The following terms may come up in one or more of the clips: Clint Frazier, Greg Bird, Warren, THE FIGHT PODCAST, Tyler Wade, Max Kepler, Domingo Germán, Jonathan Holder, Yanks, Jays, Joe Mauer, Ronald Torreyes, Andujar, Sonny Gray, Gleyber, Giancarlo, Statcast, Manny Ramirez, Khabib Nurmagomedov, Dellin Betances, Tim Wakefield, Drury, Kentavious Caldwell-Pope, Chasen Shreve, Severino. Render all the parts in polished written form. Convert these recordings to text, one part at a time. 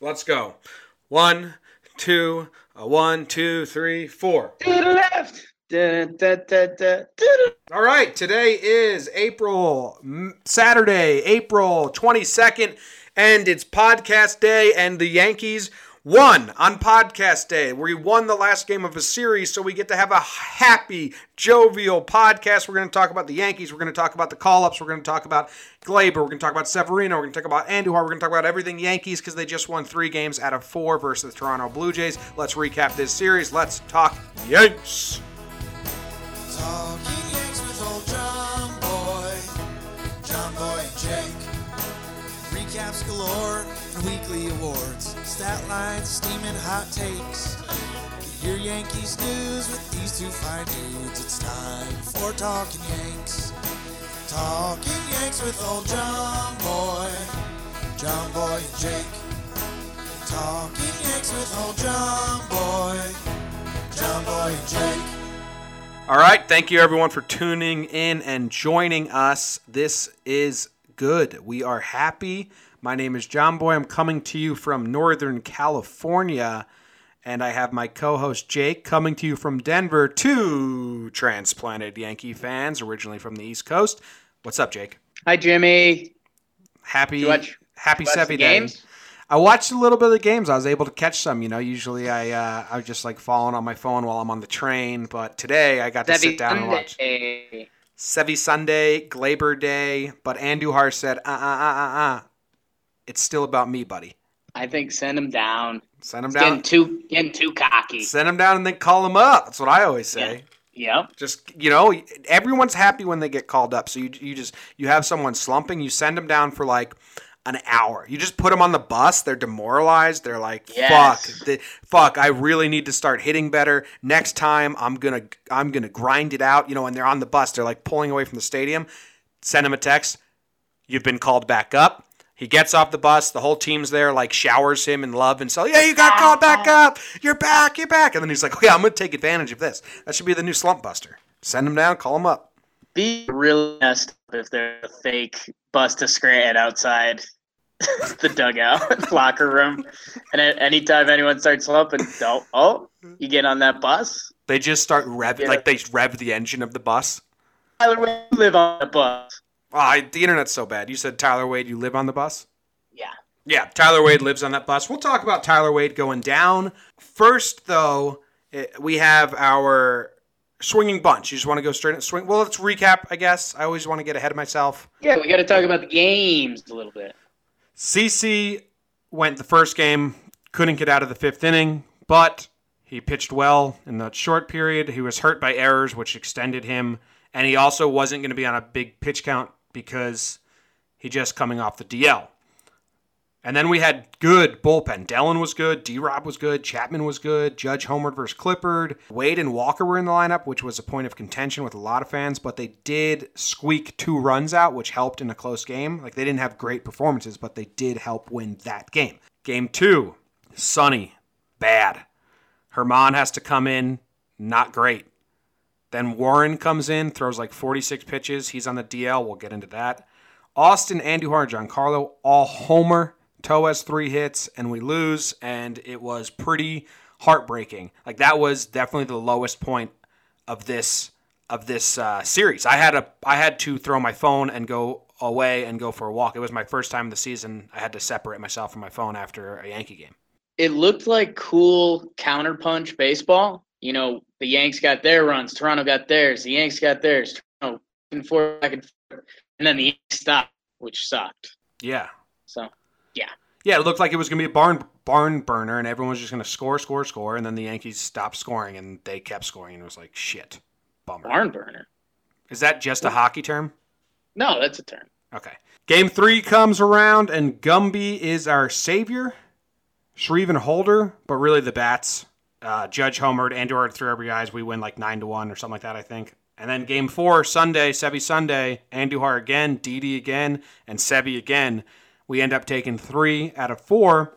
Let's go. 1, 2, 1, 2, 3, 4. To the left. Da, da, da, da, da. All right. Today is Saturday, April 22nd, and it's podcast day, and the Yankees won on podcast day. We won the last game of a series, so we get to have a happy, jovial podcast. We're going to talk about the Yankees. We're going to talk about the call-ups. We're going to talk about Gleyber. We're going to talk about Severino. We're going to talk about Andujar. We're going to talk about everything Yankees because they just won 3 games out of 4 versus the Toronto Blue Jays. Let's recap this series. Let's talk Yanks. Talking Yanks with old John Boy and Jake. Recaps galore. Weekly awards, stat lines, steaming hot takes. Get your Yankees news with these two fine dudes. It's time for Talking Yanks. Talking Yanks with old John Boy and Jake. Talking Yanks with old John Boy and Jake. All right, thank you everyone for tuning in and joining us. This is good. We are happy. My name is John Boy. I'm coming to you from Northern California, and I have my co-host Jake coming to you from Denver, 2 transplanted Yankee fans, originally from the East Coast. What's up, Jake? Hi, Jimmy. Happy Sevy Day. I watched a little bit of the games. I was able to catch some. You know, usually I was just like falling on my phone while I'm on the train, but today I got to sit down and watch. Sevy Sunday, Gleyber Day, but Andujar said, It's still about me, buddy. I think send him down. Getting too cocky. Send him down and then call him up. That's what I always say. Yeah. Yep. Just, you know, everyone's happy when they get called up. So you have someone slumping. You send them down for like an hour. You just put them on the bus. They're demoralized. They're like, fuck, I really need to start hitting better. Next time I'm gonna grind it out. You know, and they're on the bus. They're like pulling away from the stadium. Send them a text. You've been called back up. He gets off the bus. The whole team's there, like, showers him in love and says, yeah, you got called back up. You're back. And then he's like, yeah, I'm going to take advantage of this. That should be the new slump buster. Send him down. Call him up. Be really messed up if they're a fake bust to scran outside the dugout locker room. And anytime anyone starts slumping, you get on that bus. They just start they rev the engine of the bus. Tyler Wade, you live on the bus. The internet's so bad. You said Tyler Wade, you live on the bus? Yeah. Yeah, Tyler Wade lives on that bus. We'll talk about Tyler Wade going down. First, though, we have our swinging bunch. You just want to go straight and swing? Well, let's recap, I guess. I always want to get ahead of myself. Yeah, we got to talk about the games a little bit. CC went the first game, couldn't get out of the 5th inning, but he pitched well in the short period. He was hurt by errors, which extended him, and he also wasn't going to be on a big pitch count because he just coming off the DL. And then we had good bullpen. Dellin was good. D-Rob was good. Chapman was good. Judge homered versus Clippard. Wade and Walker were in the lineup, which was a point of contention with a lot of fans, but they did squeak 2 runs out, which helped in a close game. Like, they didn't have great performances, but they did help win that game. Game 2, Sonny, bad. Herman has to come in, not great. Then Warren comes in, throws like 46 pitches. He's on the DL. We'll get into that. Austin, Andujar, Giancarlo, all homer. Torreyes 3 hits, and we lose, and it was pretty heartbreaking. Like, that was definitely the lowest point of this series. I had to throw my phone and go away and go for a walk. It was my first time of the season. I had to separate myself from my phone after a Yankee game. It looked like cool counterpunch baseball. You know, the Yanks got their runs. Toronto got theirs. The Yanks got theirs. Toronto back and forth. And then the Yanks stopped, which sucked. Yeah. So, yeah. Yeah, it looked like it was going to be a barn burner, and everyone was just going to score. And then the Yankees stopped scoring, and they kept scoring. And it was like, shit, bummer. Barn burner. Is that just a hockey term? No, that's a term. Okay. Game 3 comes around, and Gumby is our savior. Shreve and Holder, but really the bats. Judge homered, Andujar 3 RBIs. We win like 9-1 or something like that, I think. And then game 4, Sunday, Sevy Sunday, Andujar again, Didi again, and Sevy again. We end up taking 3 out of 4,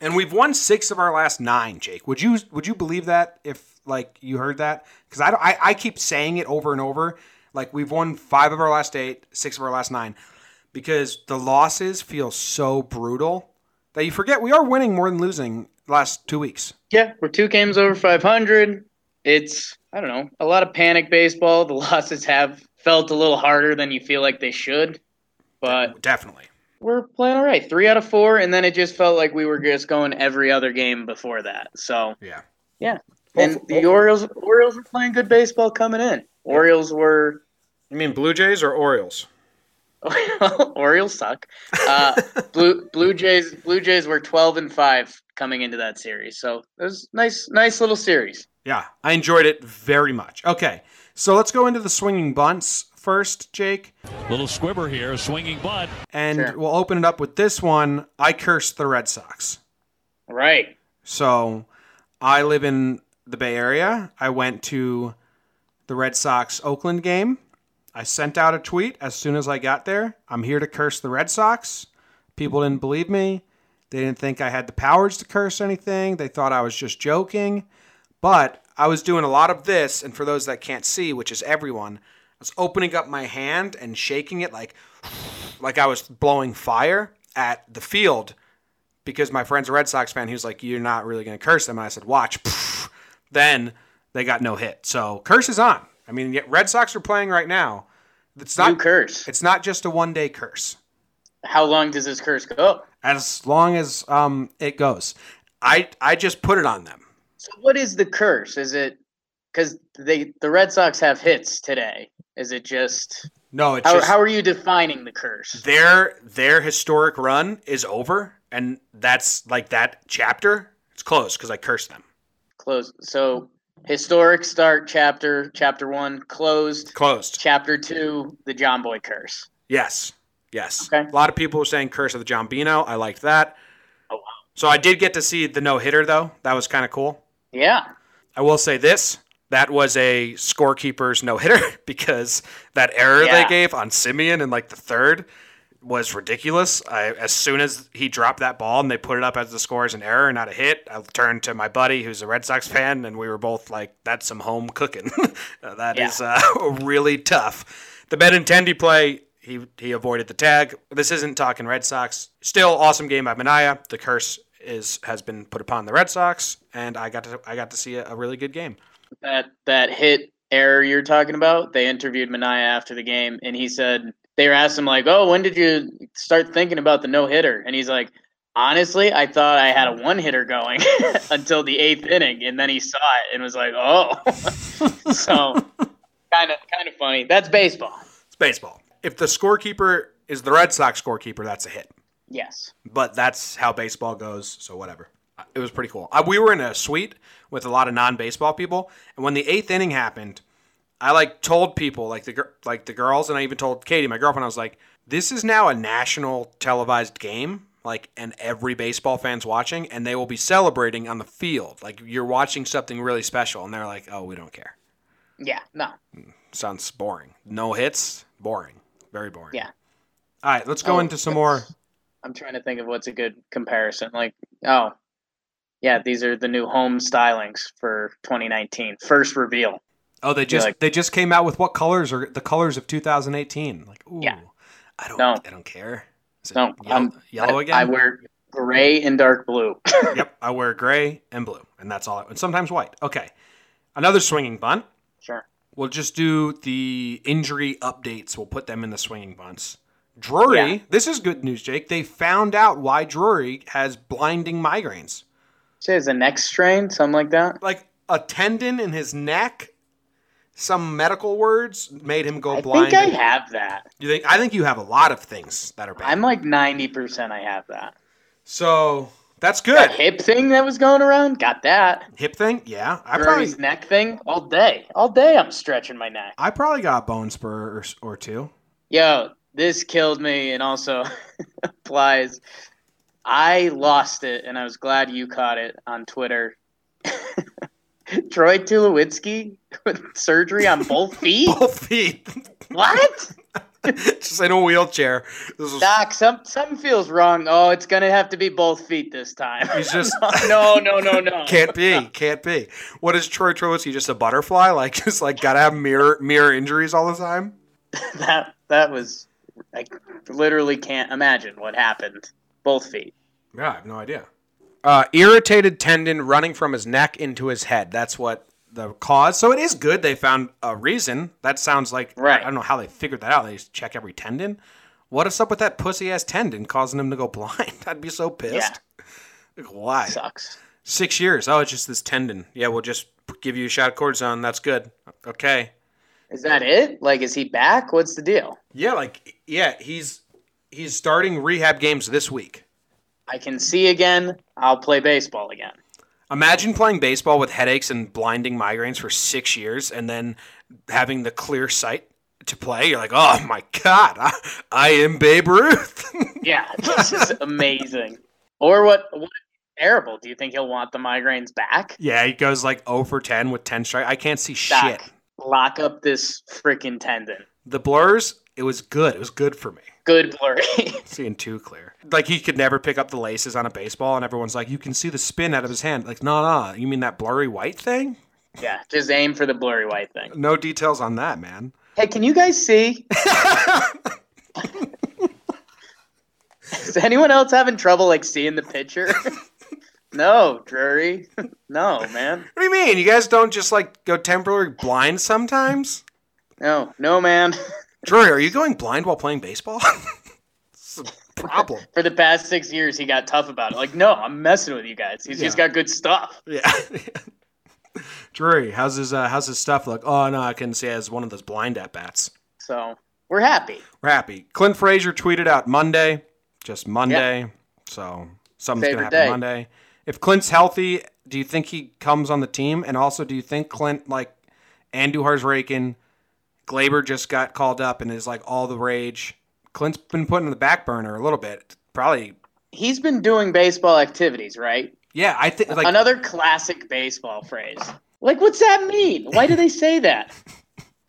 and we've won 6 of our last 9. Jake, would you believe that if like you heard that? Because I keep saying it over and over. Like, we've won 5 of our last 8, 6 of our last 9, because the losses feel so brutal. that you forget we are winning more than losing the last 2 weeks. Yeah, we're 2 games over 500. It's, I don't know, a lot of panic baseball. The losses have felt a little harder than you feel like they should. But definitely. We're playing all right. 3 out of 4, and then it just felt like we were just going every other game before that. So, yeah. And the Orioles were playing good baseball coming in. Orioles were... You mean Blue Jays or Orioles? Orioles suck. Blue Jays were 12-5 coming into that series. So it was nice little series. Yeah, I enjoyed it very much. Okay, so let's go into the swinging bunts first, Jake. Little squibber here, swinging bunt. And We'll open it up with this one. I cursed the Red Sox. Right. So I live in the Bay Area. I went to the Red Sox-Oakland game. I sent out a tweet as soon as I got there. I'm here to curse the Red Sox. People didn't believe me. They didn't think I had the powers to curse anything. They thought I was just joking. But I was doing a lot of this, and for those that can't see, which is everyone, I was opening up my hand and shaking it like I was blowing fire at the field because my friend's a Red Sox fan. He was like, you're not really going to curse them. And I said, watch. Then they got no hit. So curse is on. I mean, Red Sox are playing right now. It's not curse. It's not just a one-day curse. How long does this curse go? As long as it goes. I just put it on them. So what is the curse? Is it because the Red Sox have hits today? Is it just no? It's how are you defining the curse? Their historic run is over, and that's like that chapter. It's closed because I cursed them. Closed. So. Historic start chapter 1 closed. Chapter 2, the John Boy curse. Yes. Okay. A lot of people were saying curse of the John Bino. I liked that. Oh wow! So I did get to see the no hitter though. That was kind of cool. Yeah. I will say this: that was a scorekeeper's no hitter because that error they gave on Simeon in like the third was ridiculous. As soon as he dropped that ball and they put it up as the score as an error and not a hit, I turned to my buddy who's a Red Sox fan, and we were both like, that's some home cooking. That is really tough. The Betances play, he avoided the tag. This isn't talking Red Sox. Still awesome game by Minaya. The curse has been put upon the Red Sox, and I got to see a really good game. That hit error you're talking about, they interviewed Minaya after the game, and he said – they were asking him, like, oh, when did you start thinking about the no-hitter? And he's like, honestly, I thought I had a one-hitter going until the 8th inning. And then he saw it and was like, oh. So kind of funny. That's baseball. It's baseball. If the scorekeeper is the Red Sox scorekeeper, that's a hit. Yes. But that's how baseball goes, so whatever. It was pretty cool. We were in a suite with a lot of non-baseball people. And when the 8th inning happened, I told people, like the girls, and I even told Katie, my girlfriend, I was like, this is now a national televised game, and every baseball fan's watching, and they will be celebrating on the field. Like, you're watching something really special, and they're like, oh, we don't care. Yeah, no. Sounds boring. No hits, boring. Very boring. Yeah. All right, let's go into some more. I'm trying to think of what's a good comparison. These are the new home stylings for 2019. First reveal. Oh, they just came out with what colors are the colors of 2018. Like, ooh, yeah. I don't care. Is it yellow again? I wear gray and dark blue. Yep, I wear gray and blue, and that's all. And sometimes white. Okay, another swinging bunt. Sure. We'll just do the injury updates. We'll put them in the swinging bunts. Drury, This is good news, Jake. They found out why Drury has blinding migraines. Say, is a neck strain, something like that? Like a tendon in his neck. Some medical words made him go blind. I think I have that. You think? I think you have a lot of things that are bad. I'm like 90% I have that. So that's good. That hip thing that was going around? Got that. Hip thing? Yeah. Drury's neck thing? All day. All day I'm stretching my neck. I probably got a bone spur or two. Yo, this killed me and also applies. I lost it, and I was glad you caught it on Twitter. Troy Tulowitzki with surgery on both feet? Both feet. What? Just in a wheelchair. Doc, something feels wrong. Oh, it's going to have to be both feet this time. He's just... No. Can't be. What is Troy Tulowitzki? Just a butterfly? Got to have mirror injuries all the time? That was... I literally can't imagine what happened. Both feet. Yeah, I have no idea. Irritated tendon running from his neck into his head. That's what the cause. So it is good they found a reason. That sounds like, right. I don't know how they figured that out. They just check every tendon. What is up with that pussy-ass tendon causing him to go blind? I'd be so pissed. Yeah. Why? Sucks. 6 years. Oh, it's just this tendon. Yeah, we'll just give you a shot of cortisone. That's good. Okay. Is that it? Like, is he back? What's the deal? Yeah, like, yeah, he's starting rehab games this week. I can see again. I'll play baseball again. Imagine playing baseball with headaches and blinding migraines for 6 years and then having the clear sight to play. You're like, oh, my God, I am Babe Ruth. Yeah, this is amazing. Or what terrible. Do you think he'll want the migraines back? Yeah, he goes like 0 for 10 with 10 strikes. I can't see Doc, shit. Lock up this freaking tendon. The blurs, it was good. It was good for me. Good blurry. Seeing too clear. Like, he could never pick up the laces on a baseball, and everyone's like, you can see the spin out of his hand. Like, no. You mean that blurry white thing? Yeah, just aim for the blurry white thing. No details on that, man. Hey, can you guys see? Is anyone else having trouble, like, seeing the picture? No, Drury. No, man. What do you mean? You guys don't just, like, go temporarily blind sometimes? No, man. Drury, are you going blind while playing baseball? It's a problem. For the past 6 years, he got tough about it. Like, no, I'm messing with you guys. He's just got good stuff. Yeah. Drury, how's his stuff look? Oh, no, I couldn't see it as one of those blind at-bats. So, we're happy. We're happy. Clint Frazier tweeted out Monday. Just Monday. Yeah. So, something's going to happen Monday. If Clint's healthy, do you think he comes on the team? And also, do you think Clint, like, Andujar's raking... Gleyber just got called up and is like all the rage. Clint's been put in the back burner a little bit. Probably. He's been doing baseball activities, right? Yeah, I think like another classic baseball phrase. Like, what's that mean? Why do they say that?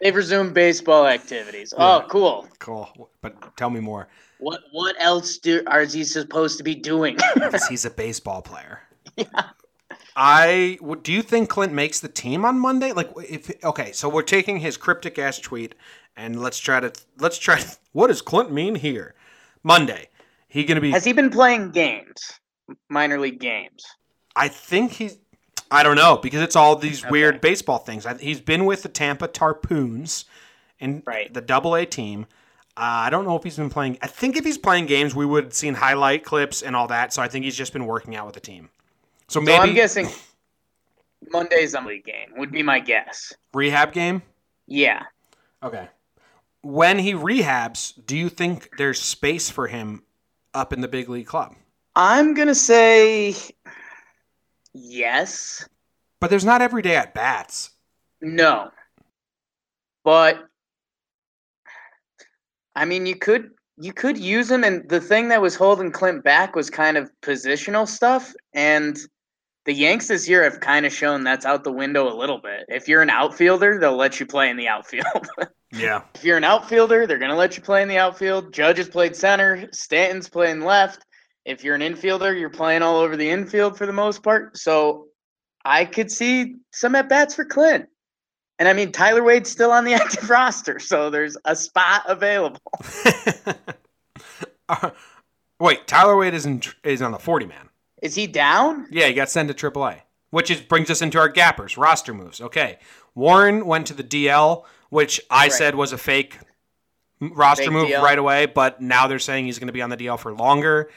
They've resumed baseball activities. Yeah. Oh, cool. Cool. But tell me more. What else is he supposed to be doing? Because he's a baseball player. Yeah. Do you think Clint makes the team on Monday? Like, so we're taking his cryptic ass tweet and let's try to, what does Clint mean here? Monday, he gonna be? Has he been playing games, minor league games? I think I don't know because it's all these weird baseball things. He's been with the Tampa Tarpoons and the Double-A team. I don't know if he's been playing. I think if he's playing games, we would have seen highlight clips and all that. So I think he's just been working out with the team. So maybe I'm guessing Monday's league game would be my guess. Rehab game? Yeah. Okay. When he rehabs, do you think there's space for him up in the big league club? I'm going to say yes. But there's not every day at bats. No. But I mean, you could use him, and the thing that was holding Clint back was kind of positional stuff, and the Yanks this year have kind of shown that's out the window a little bit. If you're an outfielder, they'll let you play in the outfield. Yeah. If you're an outfielder, they're going to let you play in the outfield. Judge has played center. Stanton's playing left. If you're an infielder, you're playing all over the infield for the most part. So I could see some at-bats for Clint. And, I mean, Tyler Wade's still on the active roster, so there's a spot available. Wait, Tyler Wade is on the 40-man. Is he down? Yeah, he got sent to AAA, which brings us into our gappers, roster moves. Okay, Warren went to the DL, which I said was a fake roster move DL. Right away, but now they're saying he's going to be on the DL for longer.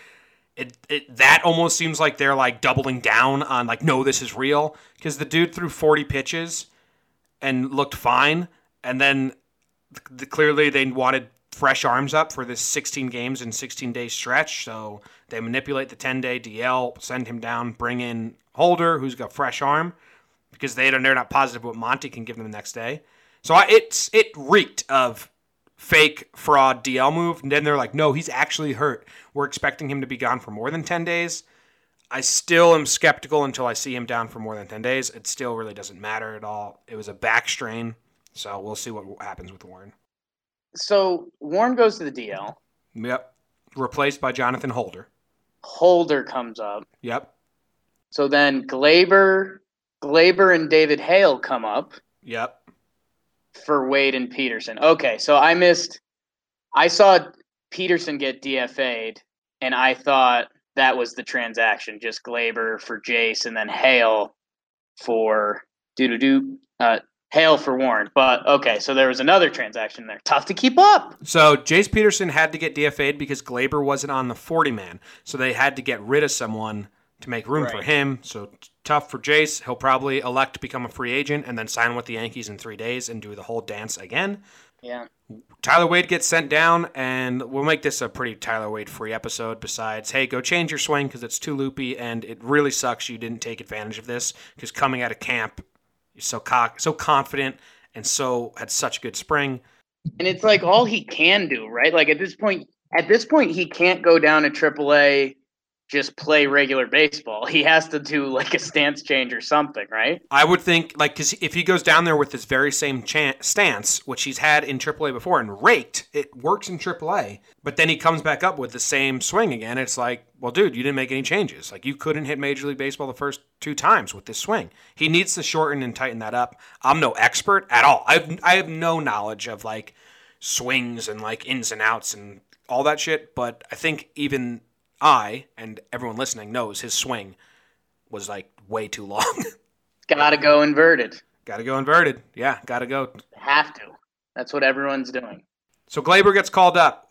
That almost seems like they're, like, doubling down on, like, no, this is real, because the dude threw 40 pitches and looked fine, and then clearly they wanted fresh arms up for this 16 games and 16-day stretch, so they manipulate the 10-day DL, send him down, bring in Holder, who's got fresh arm, because they're not positive what Monty can give them the next day. So it reeked of fake fraud DL move, and then they're like, no, he's actually hurt. We're expecting him to be gone for more than 10 days. I still am skeptical until I see him down for more than 10 days. It still really doesn't matter at all. It was a back strain, so we'll see what happens with Warren. So Warren goes to the DL. Yep. Replaced by Jonathan Holder. Holder comes up. Yep. So then Gleyber and David Hale come up. Yep. For Wade and Peterson. Okay, so I saw Peterson get DFA'd, and I thought – that was the transaction, just Gleyber for Jace and then Hale for Hale for Warren. But, okay, so there was another transaction there. Tough to keep up. So, Jace Peterson had to get DFA'd because Gleyber wasn't on the 40-man. So, they had to get rid of someone to make room for him. So, tough for Jace. He'll probably elect to become a free agent and then sign with the Yankees in 3 days and do the whole dance again. Yeah. Tyler Wade gets sent down, and we'll make this a pretty Tyler Wade-free episode besides, hey, go change your swing because it's too loopy, and it really sucks you didn't take advantage of this because coming out of camp, you're so confident and had such a good spring. And it's like all he can do, right? Like at this point, he can't go down to AAA, just play regular baseball. He has to do like a stance change or something, right? I would think, like, because if he goes down there with this very same stance, which he's had in AAA before and raked, it works in AAA, but then he comes back up with the same swing again. It's like, well, dude, you didn't make any changes. Like, you couldn't hit Major League Baseball the first two times with this swing. He needs to shorten and tighten that up. I'm no expert at all. I have no knowledge of, like, swings and, like, ins and outs and all that shit, but I think even I, and everyone listening, knows his swing was, like, way too long. Gotta go inverted. Yeah, gotta go. Have to. That's what everyone's doing. So Gleyber gets called up.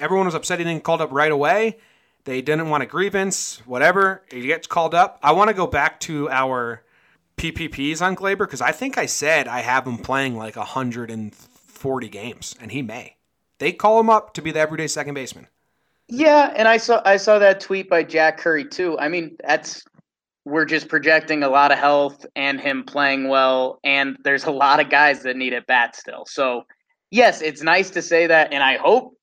Everyone was upset he didn't get called up right away. They didn't want a grievance, whatever. He gets called up. I want to go back to our PPPs on Gleyber because I think I said I have him playing, like, 140 games, and he may. They call him up to be the everyday second baseman. Yeah, and I saw that tweet by Jack Curry too. I mean, we're just projecting a lot of health and him playing well, and there's a lot of guys that need at bat still. So, yes, it's nice to say that, and I hope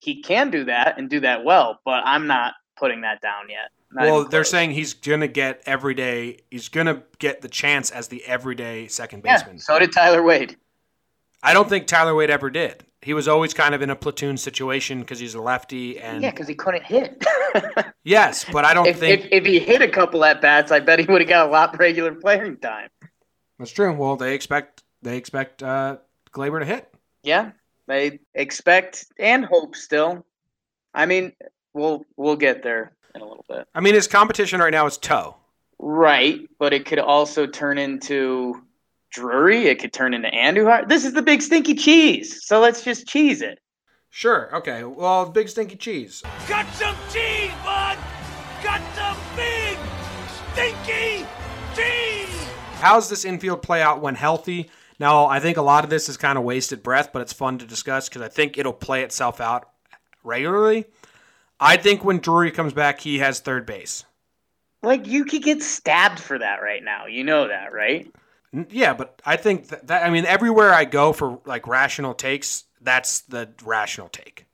he can do that and do that well, but I'm not putting that down yet. Well, they're saying he's going to get the chance as the everyday second baseman. Yeah, so did Tyler Wade. I don't think Tyler Wade ever did. He was always kind of in a platoon situation because he's a lefty. And yeah, because he couldn't hit. Yes, but I don't think... If he hit a couple at-bats, I bet he would have got a lot of regular playing time. That's true. Well, they expect Gleyber to hit. Yeah, they expect and hope still. I mean, we'll get there in a little bit. I mean, his competition right now is Toe. Right, but it could also turn into Drury, it could turn into Andujar. This is the big stinky cheese, so let's just cheese it. Sure, okay. Well, big stinky cheese. Got some cheese, bud! Got some big stinky cheese! How's this infield play out when healthy? Now, I think a lot of this is kind of wasted breath, but it's fun to discuss because I think it'll play itself out regularly. I think when Drury comes back, he has third base. Like, you could get stabbed for that right now. You know that, right? Yeah, but I think that I mean, everywhere I go for, like, rational takes, that's the rational take.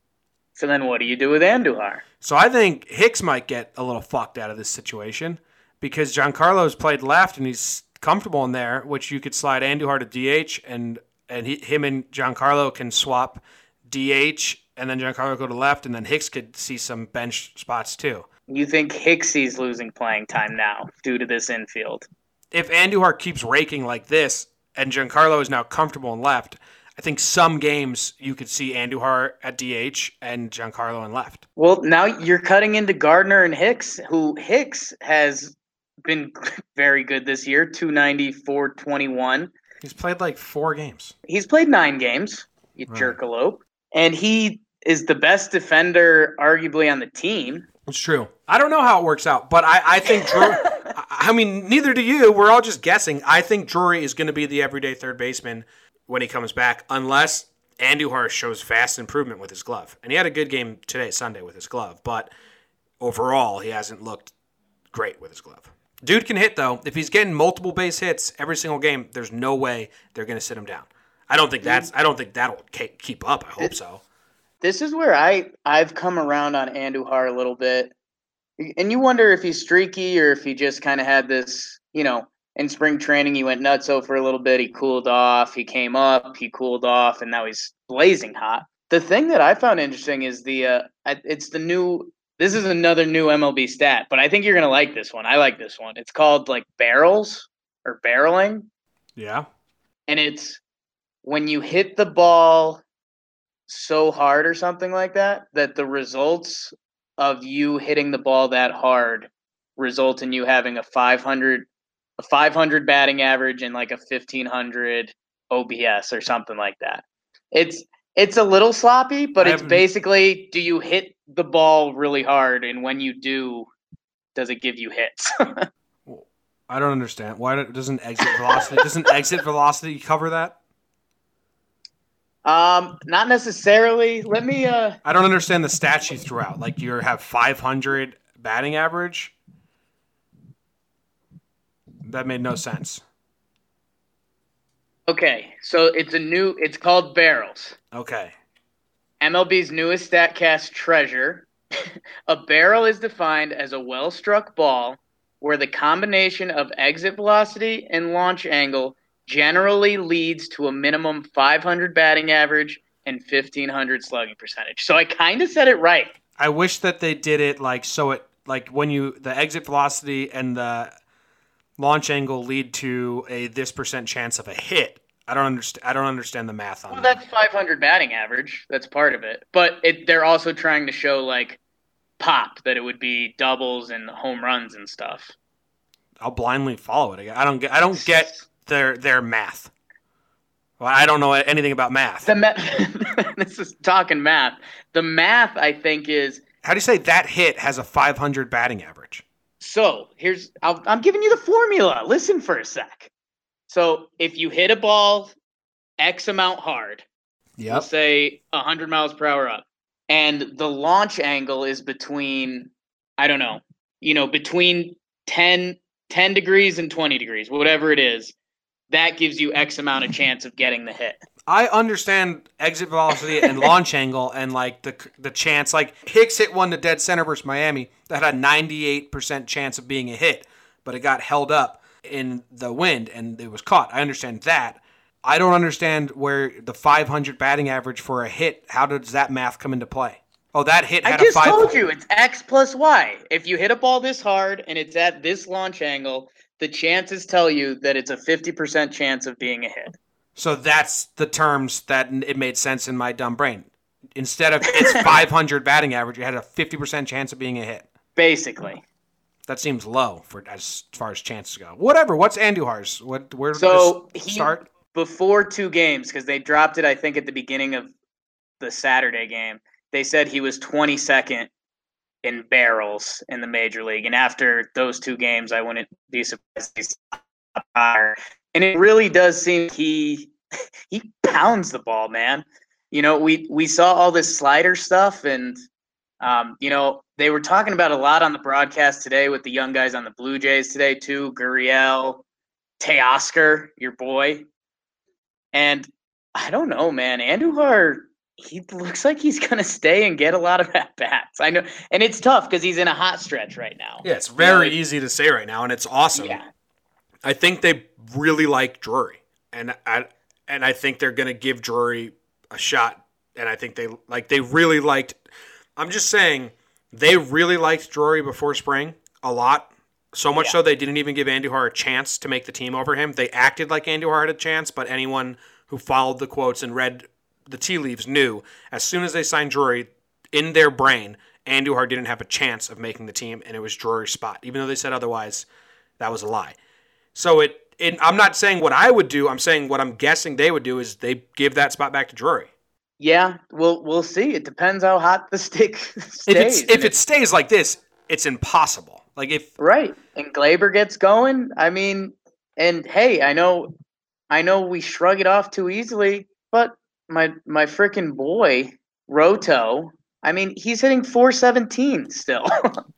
So then what do you do with Andujar? So I think Hicks might get a little fucked out of this situation because Giancarlo's played left and he's comfortable in there, which you could slide Andujar to DH and him and Giancarlo can swap DH and then Giancarlo go to left and then Hicks could see some bench spots too. You think Hicks is losing playing time now due to this infield? If Andujar keeps raking like this and Giancarlo is now comfortable in left, I think some games you could see Andujar at DH and Giancarlo in left. Well, now you're cutting into Gardner and Hicks, who Hicks has been very good this year, 294-21. He's played like 4 games. He's played 9 games, you jerkalope. And he is the best defender arguably on the team. It's true. I don't know how it works out, but I think Drew... I mean, neither do you. We're all just guessing. I think Drury is going to be the everyday third baseman when he comes back, unless Andujar shows vast improvement with his glove. And he had a good game today, Sunday, with his glove. But overall, he hasn't looked great with his glove. Dude can hit, though. If he's getting multiple base hits every single game, there's no way they're going to sit him down. I don't think that'll keep up. I hope so. This is where I've come around on Andujar a little bit. And you wonder if he's streaky or if he just kind of had this, you know, in spring training he went nutso for a little bit, he cooled off, he came up, he cooled off, and now he's blazing hot. The thing that I found interesting is this is another new MLB stat, but I think you're going to like this one. I like this one. It's called, like, barrels or barreling. Yeah. And it's when you hit the ball so hard or something like that, that the results of you hitting the ball that hard result in you having a 500 batting average and like a 1,500 OBS or something like that. It's a little sloppy, but it's basically, do you hit the ball really hard? And when you do, does it give you hits? I don't understand. Why doesn't exit velocity cover that? Not necessarily. Let me. I don't understand the stats you threw out. Like you have 500 batting average. That made no sense. Okay, so it's called barrels. Okay. MLB's newest StatCast treasure. A barrel is defined as a well-struck ball where the combination of exit velocity and launch angle generally leads to a minimum 500 batting average and 1,500 slugging percentage. So I kind of said it right. I wish that they did it the exit velocity and the launch angle lead to a this percent chance of a hit. I don't understand the math on that. Well, that's 500 batting average. That's part of it. But they're also trying to show like pop, that it would be doubles and home runs and stuff. I'll blindly follow it. I don't get their math. Well, I don't know anything about math. This is talking math. The math, I think, is how do you say that hit has a 500 batting average? So I'm giving you the formula. Listen for a sec. So if you hit a ball X amount hard, yep, We'll say 100 miles per hour up, and the launch angle is between 10 degrees and 20 degrees, whatever it is, that gives you X amount of chance of getting the hit. I understand exit velocity and launch angle and like the chance, like Hicks hit one to dead center versus Miami that had a 98% chance of being a hit, but it got held up in the wind and it was caught. I understand that. I don't understand where the 500 batting average for a hit, how does that math come into play? Oh, that hit had a 500. I just told you, it's X plus Y. If you hit a ball this hard and it's at this launch angle, the chances tell you that it's a 50% chance of being a hit. So that's the terms that it made sense in my dumb brain. Instead of it's 500 batting average, it had a 50% chance of being a hit. Basically. That seems low for as far as chances go. Whatever. What's Andujar's? Where did this start? Before two games, because they dropped it, I think, at the beginning of the Saturday game, they said he was 22nd in barrels in the Major League. And after those two games, I wouldn't be surprised he's up higher. And it really does seem he pounds the ball, man. You know, we saw all this slider stuff and – they were talking about a lot on the broadcast today with the young guys on the Blue Jays today too, Gurriel, Teoscar, your boy. And I don't know, man, Andujar, he looks like he's going to stay and get a lot of at-bats. I know, and it's tough because he's in a hot stretch right now. Yeah, it's very easy to say right now, and it's awesome. Yeah. I think they really like Drury, and I think they're going to give Drury a shot, and I think they really liked – I'm just saying they really liked Drury before spring a lot, so much so they didn't even give Andujar a chance to make the team over him. They acted like Andujar had a chance, but anyone who followed the quotes and read the tea leaves knew as soon as they signed Drury, in their brain, Andujar didn't have a chance of making the team, and it was Drury's spot. Even though they said otherwise, that was a lie. So I'm not saying what I would do. I'm saying what I'm guessing they would do is they give that spot back to Drury. Yeah, we'll see. It depends how hot the stick stays. If it stays like this, it's impossible. Like and Gleyber gets going. I mean, and hey, I know we shrug it off too easily, but my freaking boy Roto. I mean, he's hitting .417 still.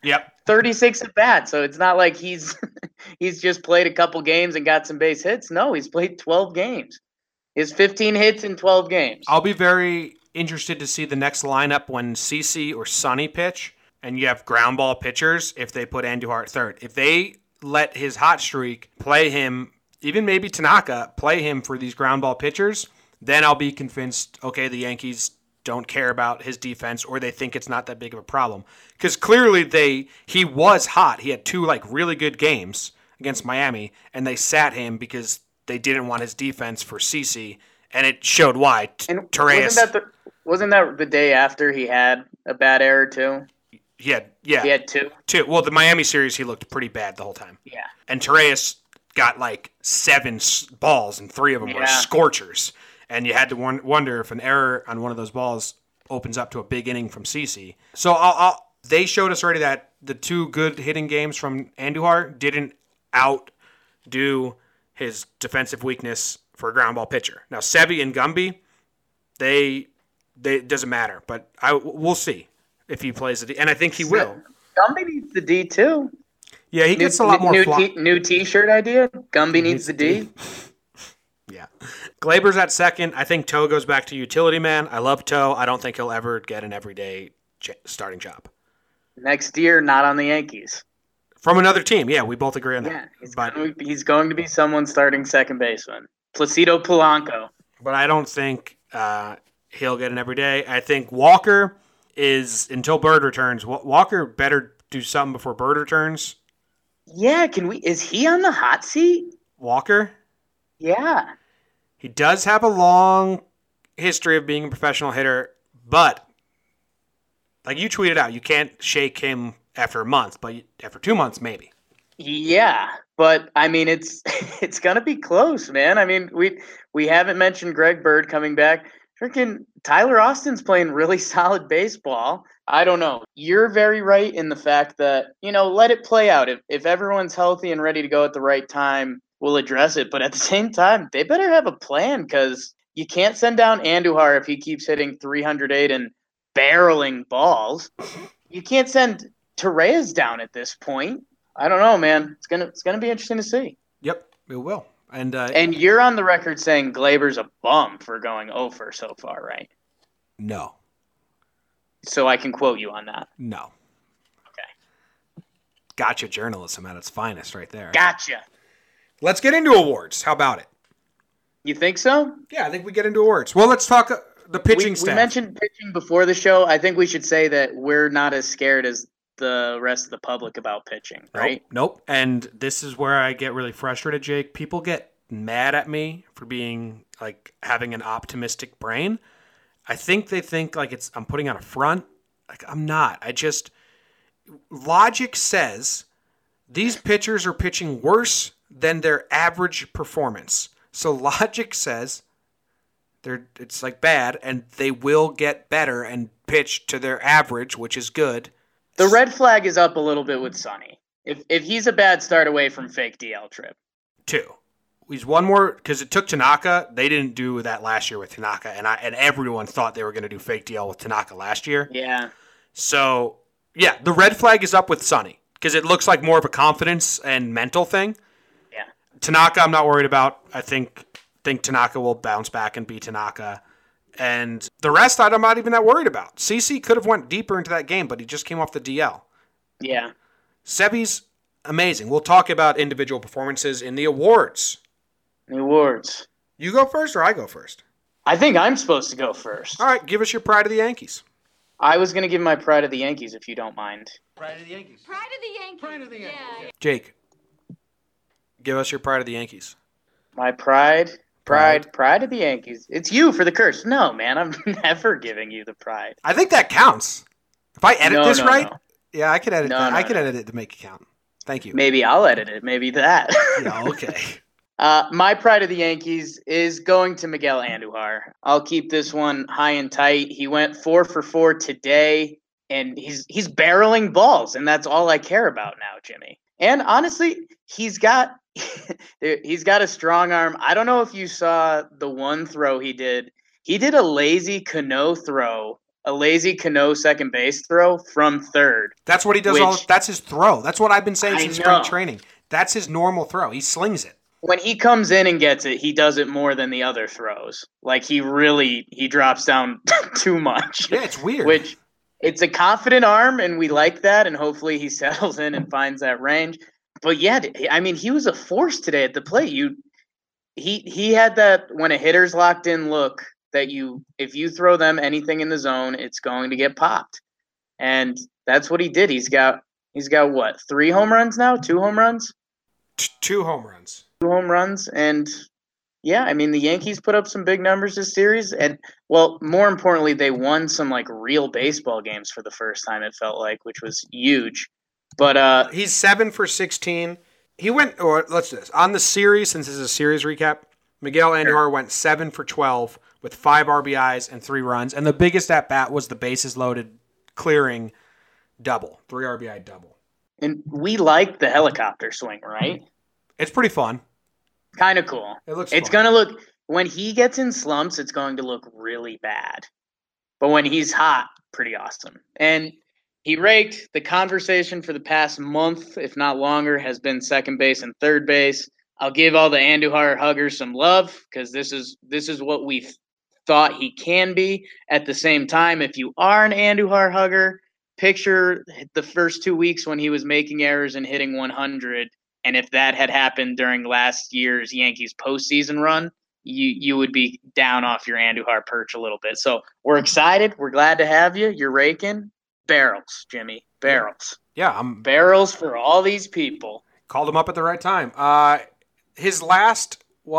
Yep, 36 at bats. So it's not like he's just played a couple games and got some base hits. No, he's played 12 games. Is 15 hits in 12 games. I'll be very interested to see the next lineup when CC or Sonny pitch, and you have ground ball pitchers if they put Andujar at third. If they let his hot streak play him, even maybe Tanaka, play him for these ground ball pitchers, then I'll be convinced, okay, the Yankees don't care about his defense or they think it's not that big of a problem. Because clearly he was hot. He had two really good games against Miami, and they sat him because they didn't want his defense for CeCe, and it showed why. Torreyes, wasn't that the day after he had a bad error too? He had two. Well, the Miami series, he looked pretty bad the whole time. Yeah. And Torreyes got like seven balls, and three of them were scorchers. And you had to wonder if an error on one of those balls opens up to a big inning from CC. So they showed us already that the two good hitting games from Andujar didn't outdo his defensive weakness for a ground ball pitcher. Now, Sevi and Gumby, it doesn't matter, but we'll see if he plays the D. And I think he will. Gumby needs the D too. Yeah, he gets a lot more new T-shirt idea. Gumby needs the D. Yeah. Gleyber's at second. I think Toe goes back to utility man. I love Toe. I don't think he'll ever get an everyday starting job. Next year, not on the Yankees. From another team. Yeah, we both agree on that. Yeah, he's going to be someone starting second baseman. Placido Polanco. But I don't think he'll get an everyday. I think Walker is, until Bird returns, Walker better do something before Bird returns. Yeah, is he on the hot seat? Walker? Yeah. He does have a long history of being a professional hitter, but like you tweeted out, you can't shake him after a month, but after 2 months, maybe. Yeah, but I mean, it's gonna be close, man. I mean, we haven't mentioned Greg Bird coming back. Freaking Tyler Austin's playing really solid baseball. I don't know. You're very right in the fact that, let it play out. If everyone's healthy and ready to go at the right time, we'll address it. But at the same time, they better have a plan, because you can't send down Andujar if he keeps hitting 308 and barreling balls. You can't send Torreyes down at this point. I don't know, man. It's gonna be interesting to see. Yep, it will. And you're on the record saying Gleyber's a bum for going 0 for so far, right? No. So I can quote you on that? No. Okay. Gotcha journalism at its finest right there. Gotcha. Let's get into awards. How about it? You think so? Yeah, I think we get into awards. Well, let's talk the pitching staff. We mentioned pitching before the show. I think we should say that we're not as scared as the rest of the public about pitching, right? Nope. And this is where I get really frustrated, Jake. People get mad at me for being like having an optimistic brain. I think they think like I'm putting on a front. Like I'm not. Logic says these pitchers are pitching worse than their average performance. So logic says it's like bad, and they will get better and pitch to their average, which is good. The red flag is up a little bit with Sonny. If he's a bad start away from fake DL trip. Two. He's one more, because it took Tanaka. They didn't do that last year with Tanaka, and everyone thought they were going to do fake DL with Tanaka last year. Yeah. So, yeah, the red flag is up with Sonny, because it looks like more of a confidence and mental thing. Yeah. Tanaka, I'm not worried about. I think Tanaka will bounce back and be Tanaka. And the rest, I'm not even that worried about. CC could have went deeper into that game, but he just came off the DL. Yeah. Sebi's amazing. We'll talk about individual performances in the awards. You go first or I go first? I think I'm supposed to go first. All right, give us your Pride of the Yankees. I was going to give my Pride of the Yankees, if you don't mind. Pride of the Yankees. Jake, give us your Pride of the Yankees. My Pride of the Yankees. It's you for the curse. No, man, I'm never giving you the pride. I think that counts. If I edit right, yeah, I could edit that. I could edit it to make it count. Thank you. Maybe I'll edit it. Maybe that. Yeah, okay. My Pride of the Yankees is going to Miguel Andujar. I'll keep this one high and tight. He went 4 for 4 today, and he's barreling balls, and that's all I care about now, Jimmy. And honestly, he's got a strong arm. I don't know if you saw the one throw he did. He did a lazy Cano throw, a lazy Cano second base throw from third. That's what he does. That's his throw. That's what I've been saying since spring training. That's his normal throw. He slings it. When he comes in and gets it, he does it more than the other throws. Like he drops down too much. Yeah, it's weird. Which it's a confident arm, and we like that, and hopefully he settles in and finds that range. But yeah, I mean, he was a force today at the plate. He had that when a hitter's locked in look that if you throw them anything in the zone, it's going to get popped. And that's what he did. He's got what, 3 home runs now? 2 home runs? 2 home runs. And Yeah, I mean, the Yankees put up some big numbers this series. And, well, more importantly, they won some, like, real baseball games for the first time, it felt like, which was huge. But he's 7 for 16. He went, or let's do this. On the series, since this is a series recap, Miguel Andujar went 7 for 12 with 5 RBIs and 3 runs. And the biggest at-bat was the bases loaded clearing double, 3 RBI double. And we like the helicopter swing, right? It's pretty fun. Kind of cool. It looks it's going to look, when he gets in slumps, it's going to look really bad. But when he's hot, pretty awesome. And he raked. The conversation for the past month, if not longer, has been second base and third base. I'll give all the Andujar huggers some love because this is what we thought he can be. At the same time, if you are an Andujar hugger, picture the first 2 weeks when he was making errors and hitting 100. And if that had happened during last year's Yankees postseason run, you would be down off your Andujar perch a little bit. So we're excited. We're glad to have you. You're raking. Barrels, Jimmy. Barrels. Yeah, I'm barrels for all these people. Called him up at the right time. His last 6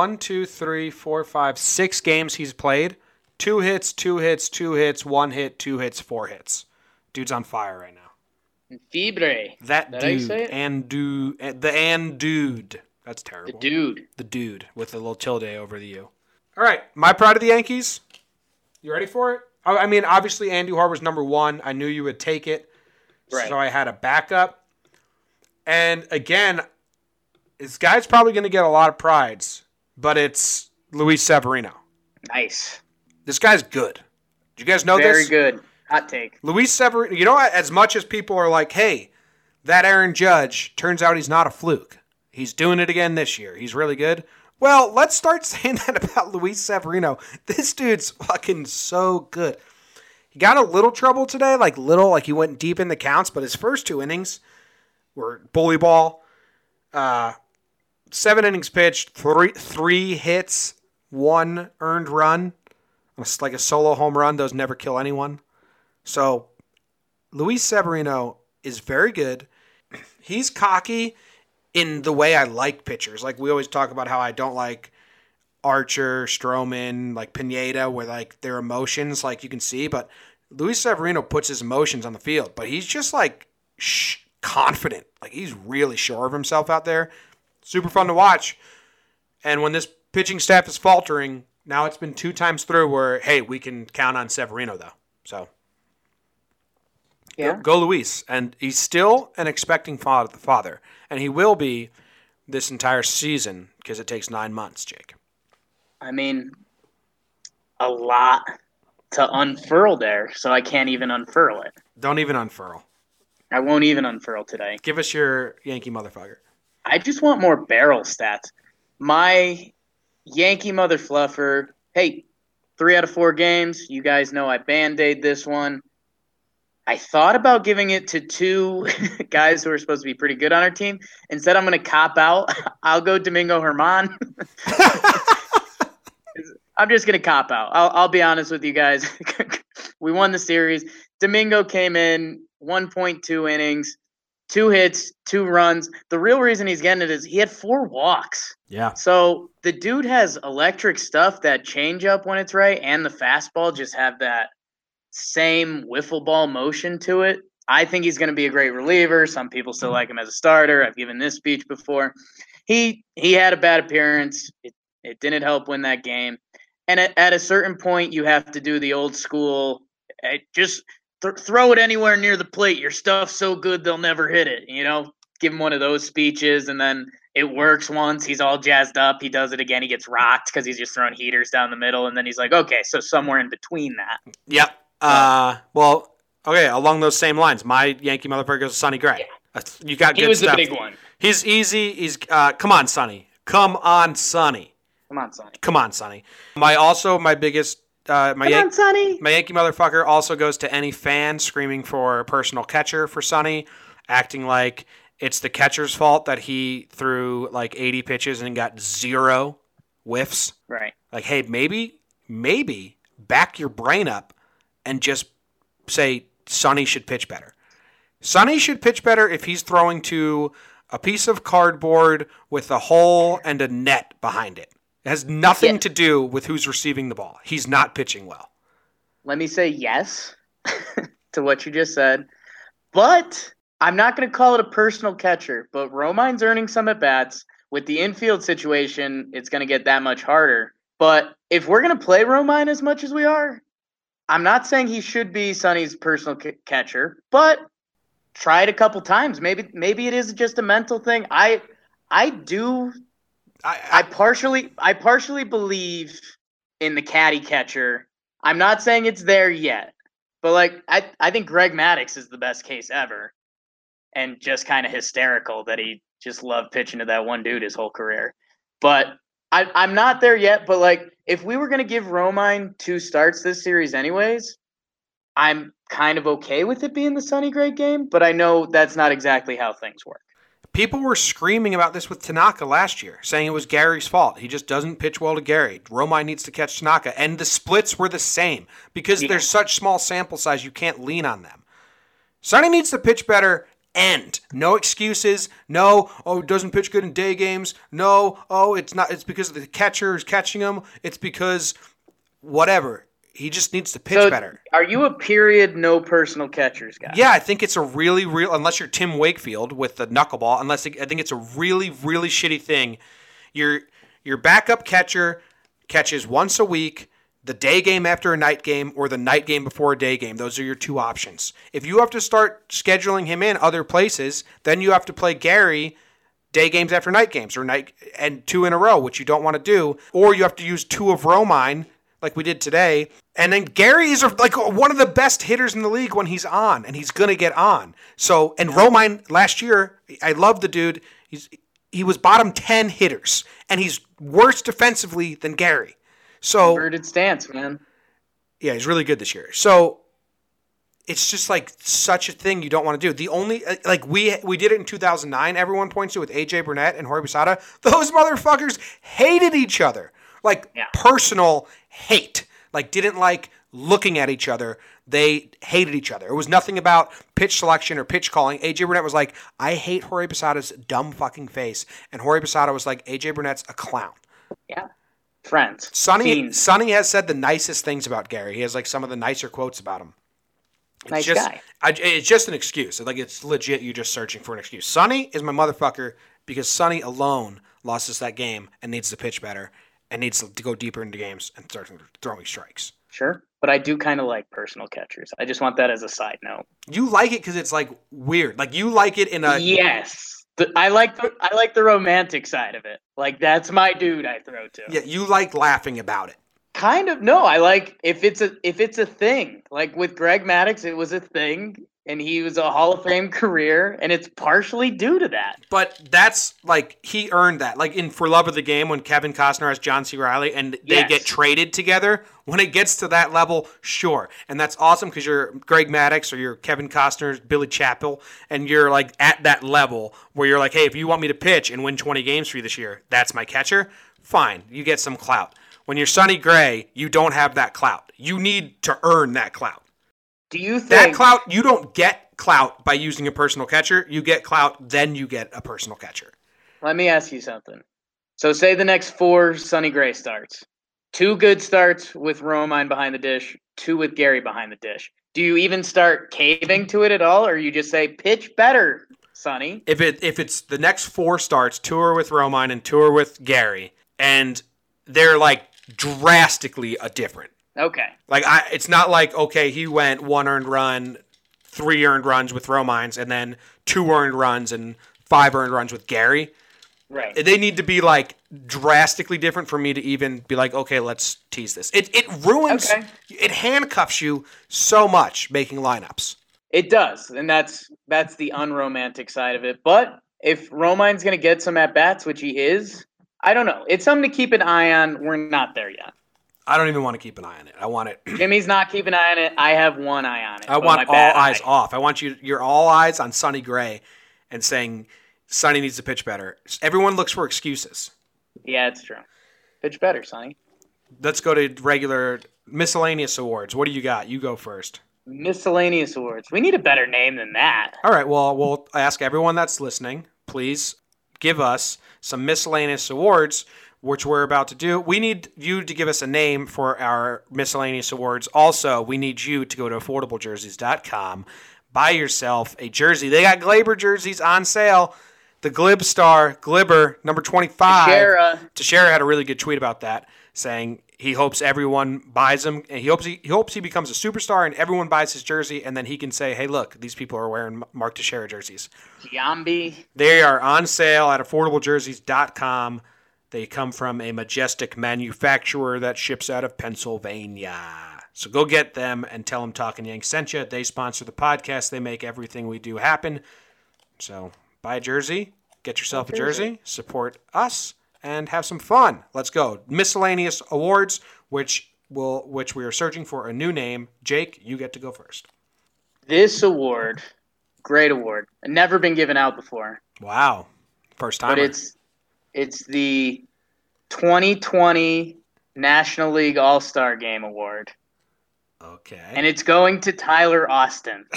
games he's played, 2 hits, 2 hits, 2 hits, 1 hit, 2 hits, 4 hits. Dude's on fire right now. Fibre. That dude. And dude. The and dude. That's terrible. The dude. The dude with a little tilde over the U. All right. My pride of the Yankees. You ready for it? I mean, obviously, Andujar was number one. I knew you would take it, right. So I had a backup. And again, this guy's probably going to get a lot of prides, but it's Luis Severino. Nice. This guy's good. Did you guys know this? Very good. Hot take. Luis Severino, you know, as much as people are like, hey, that Aaron Judge, turns out he's not a fluke. He's doing it again this year. He's really good. Well, let's start saying that about Luis Severino. This dude's fucking so good. He got a little trouble today, like he went deep in the counts, but his first 2 innings were bully ball, 7 innings pitched, three hits, 1 earned run. It's like a solo home run. Those never kill anyone. So Luis Severino is very good. He's cocky. In the way I like pitchers. Like, we always talk about how I don't like Archer, Stroman, like Pineda, where, like, their emotions, like, you can see. But Luis Severino puts his emotions on the field. But he's just, like, confident. Like, he's really sure of himself out there. Super fun to watch. And when this pitching staff is faltering, now it's been 2 times through where, hey, we can count on Severino, though. So, yeah, go Luis. And he's still an expecting father. And he will be this entire season because it takes 9 months, Jake. I mean, a lot to unfurl there, so I can't even unfurl it. Don't even unfurl. I won't even unfurl today. Give us your Yankee motherfucker. I just want more barrel stats. My Yankee mother fluffer, hey, 3 out of 4 games. You guys know I band-aid this one. I thought about giving it to 2 guys who are supposed to be pretty good on our team. Instead, I'm going to cop out. I'll go Domingo Germán. I'm just going to cop out. I'll be honest with you guys. We won the series. Domingo came in, 1.2 innings, 2 hits, 2 runs. The real reason he's getting it is he had 4 walks. Yeah. So the dude has electric stuff, that changeup when it's right, and the fastball just have that same wiffle ball motion to it. I think he's going to be a great reliever. Some people still like him as a starter. I've given this speech before. He had a bad appearance. It didn't help win that game. And at a certain point, you have to do the old school, just throw it anywhere near the plate. Your stuff's so good, they'll never hit it. You know, give him one of those speeches, and then it works once. He's all jazzed up. He does it again. He gets rocked because he's just throwing heaters down the middle, and then he's like, okay, so somewhere in between that. Yep. Well, okay, along those same lines, my Yankee motherfucker goes Sonny Gray. Yeah. You got good stuff. He was the big one. He's easy. He's come on, Sonny. Come on, Sonny. Come on, Sonny. Come on, Sonny. My biggest my Yankee motherfucker also goes to any fan screaming for a personal catcher for Sonny, acting like it's the catcher's fault that he threw like 80 pitches and got 0 whiffs. Right. Like, hey, maybe back your brain up. And just say Sonny should pitch better. Sonny should pitch better if he's throwing to a piece of cardboard with a hole and a net behind it. It has nothing to do with who's receiving the ball. He's not pitching well. Let me say yes to what you just said. But I'm not going to call it a personal catcher, but Romine's earning some at-bats. With the infield situation, it's going to get that much harder. But if we're going to play Romine as much as we are, I'm not saying he should be Sonny's personal catcher, but try it a couple times. Maybe it is just a mental thing. I partially believe in the caddy catcher. I'm not saying it's there yet, but like I think Greg Maddux is the best case ever, and just kind of hysterical that he just loved pitching to that one dude his whole career. But I'm not there yet. But like, if we were going to give Romine 2 starts this series anyways, I'm kind of okay with it being the Sonny Gray game, but I know that's not exactly how things work. People were screaming about this with Tanaka last year, saying it was Gary's fault. He just doesn't pitch well to Gary. Romine needs to catch Tanaka. And the splits were the same because there's such small sample size, you can't lean on them. Sonny needs to pitch better. End. No excuses. No, it doesn't pitch good in day games. No, it's not. It's because the catcher is catching him. It's because whatever. He just needs to pitch better. Are you a period no personal catchers guy? Yeah, I think it's a really real, unless you're Tim Wakefield with the knuckleball. I think it's a really really shitty thing. Your backup catcher catches once a week. The day game after a night game or the night game before a day game. Those are your 2 options. If you have to start scheduling him in other places, then you have to play Gary day games after night games or night and 2 in a row, which you don't want to do. Or you have to use 2 of Romine like we did today. And then Gary is like one of the best hitters in the league when he's on, and he's going to get on. So, and Romine last year, I love the dude. He was bottom 10 hitters, and he's worse defensively than Gary. So inverted stance, man. Yeah, he's really good this year. So it's just like such a thing you don't want to do. The only like we did it in 2009. Everyone points to with AJ Burnett and Jorge Posada. Those motherfuckers hated each other. Like personal hate. Like didn't like looking at each other. They hated each other. It was nothing about pitch selection or pitch calling. AJ Burnett was like, I hate Jorge Posada's dumb fucking face, and Jorge Posada was like, AJ Burnett's a clown. Yeah. Friends. Sonny has said the nicest things about Gary. He has like some of the nicer quotes about him. It's nice just, guy. It's just an excuse. Like it's legit. You're just searching for an excuse. Sonny is my motherfucker because Sonny alone lost us that game and needs to pitch better and needs to go deeper into games and start throwing strikes. Sure, but I do kind of like personal catchers. I just want that as a side note. You like it because it's like weird. Like you like it in a yes. I like the romantic side of it. Like that's my dude I throw to. Yeah, you like laughing about it. Kind of. No, I like if it's a thing. Like with Greg Maddux, it was a thing, and he was a Hall of Fame career, and it's partially due to that. But that's like he earned that. Like in For Love of the Game, when Kevin Costner has John C. Reilly and they get traded together. When it gets to that level, sure. And that's awesome because you're Greg Maddux or you're Kevin Costner, Billy Chappell, and you're like at that level where you're like, hey, if you want me to pitch and win 20 games for you this year, that's my catcher. Fine. You get some clout. When you're Sonny Gray, you don't have that clout. You need to earn that clout. Do you think that clout? You don't get clout by using a personal catcher. You get clout, then you get a personal catcher. Let me ask you something. So say the next 4 Sonny Gray starts. 2 good starts with Romine behind the dish, 2 with Gary behind the dish. Do you even start caving to it at all, or you just say, pitch better, Sonny? If it's the next 4 starts, 2 are with Romine and 2 are with Gary, and they're like drastically different. Okay. Like it's not like okay, he went 1 earned run, 3 earned runs with Romines, and then 2 earned runs and 5 earned runs with Gary. Right. They need to be like drastically different for me to even be like, okay, let's tease this. It handcuffs you so much making lineups. It does, and that's the unromantic side of it. But if Romine's going to get some at bats, which he is, I don't know. It's something to keep an eye on. We're not there yet. I don't even want to keep an eye on it. I want it. Jimmy's not keeping an eye on it. I have one eye on it. I want all eyes off. I want your all eyes on Sonny Gray and saying Sonny needs to pitch better. Everyone looks for excuses. Yeah, it's true. Pitch better, Sonny. Let's go to regular miscellaneous awards. What do you got? You go first. Miscellaneous awards. We need a better name than that. All right. Well, we'll ask everyone that's listening, please give us some miscellaneous awards, which we're about to do. We need you to give us a name for our miscellaneous awards. Also, we need you to go to AffordableJerseys.com, buy yourself a jersey. They got Gleyber jerseys on sale. The Glib star, Gleyber, number 25. Teixeira had a really good tweet about that, saying he hopes everyone buys him, and he hopes he becomes a superstar and everyone buys his jersey, and then he can say, hey, look, these people are wearing Mark Teixeira jerseys. Giambi. They are on sale at AffordableJerseys.com. They come from a majestic manufacturer that ships out of Pennsylvania. So go get them and tell them Talking Yanks sent you. They sponsor the podcast. They make everything we do happen. So buy a jersey, get yourself a jersey, support us, and have some fun. Let's go. Miscellaneous awards, which we are searching for a new name. Jake, you get to go first. This award, great award, never been given out before. Wow, first time. But it's the 2020 National League All-Star Game Award. Okay. And it's going to Tyler Austin.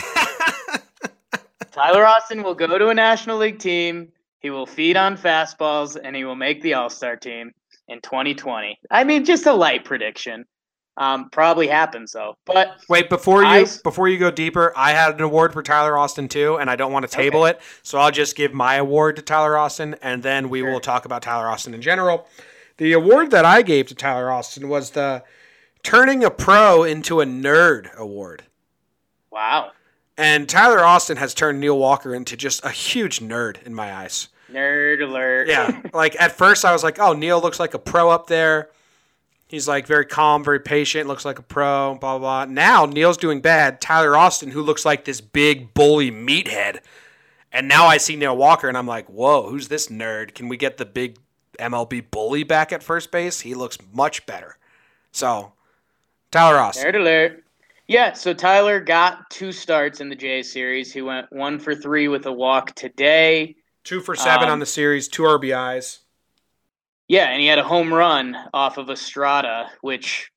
Tyler Austin will go to a National League team, he will feed on fastballs, and he will make the All-Star team in 2020. I mean, just a light prediction. Probably happens, though. But wait, before you go deeper, I had an award for Tyler Austin, too, and I don't want to table it, so I'll just give my award to Tyler Austin, and then we will talk about Tyler Austin in general. The award that I gave to Tyler Austin was the Turning a Pro into a Nerd award. Wow. And Tyler Austin has turned Neil Walker into just a huge nerd in my eyes. Nerd alert. Yeah. Like, at first I was like, oh, Neil looks like a pro up there. He's, like, very calm, very patient, looks like a pro, blah, blah, blah. Now Neil's doing bad. Tyler Austin, who looks like this big bully meathead. And now I see Neil Walker, and I'm like, whoa, who's this nerd? Can we get the big MLB bully back at first base? He looks much better. So, Tyler Austin. Nerd alert. Yeah, so Tyler got 2 starts in the Jays series. He went 1-for-3 with a walk today. 2-for-7 on the series, 2 RBIs. Yeah, and he had a home run off of Estrada, which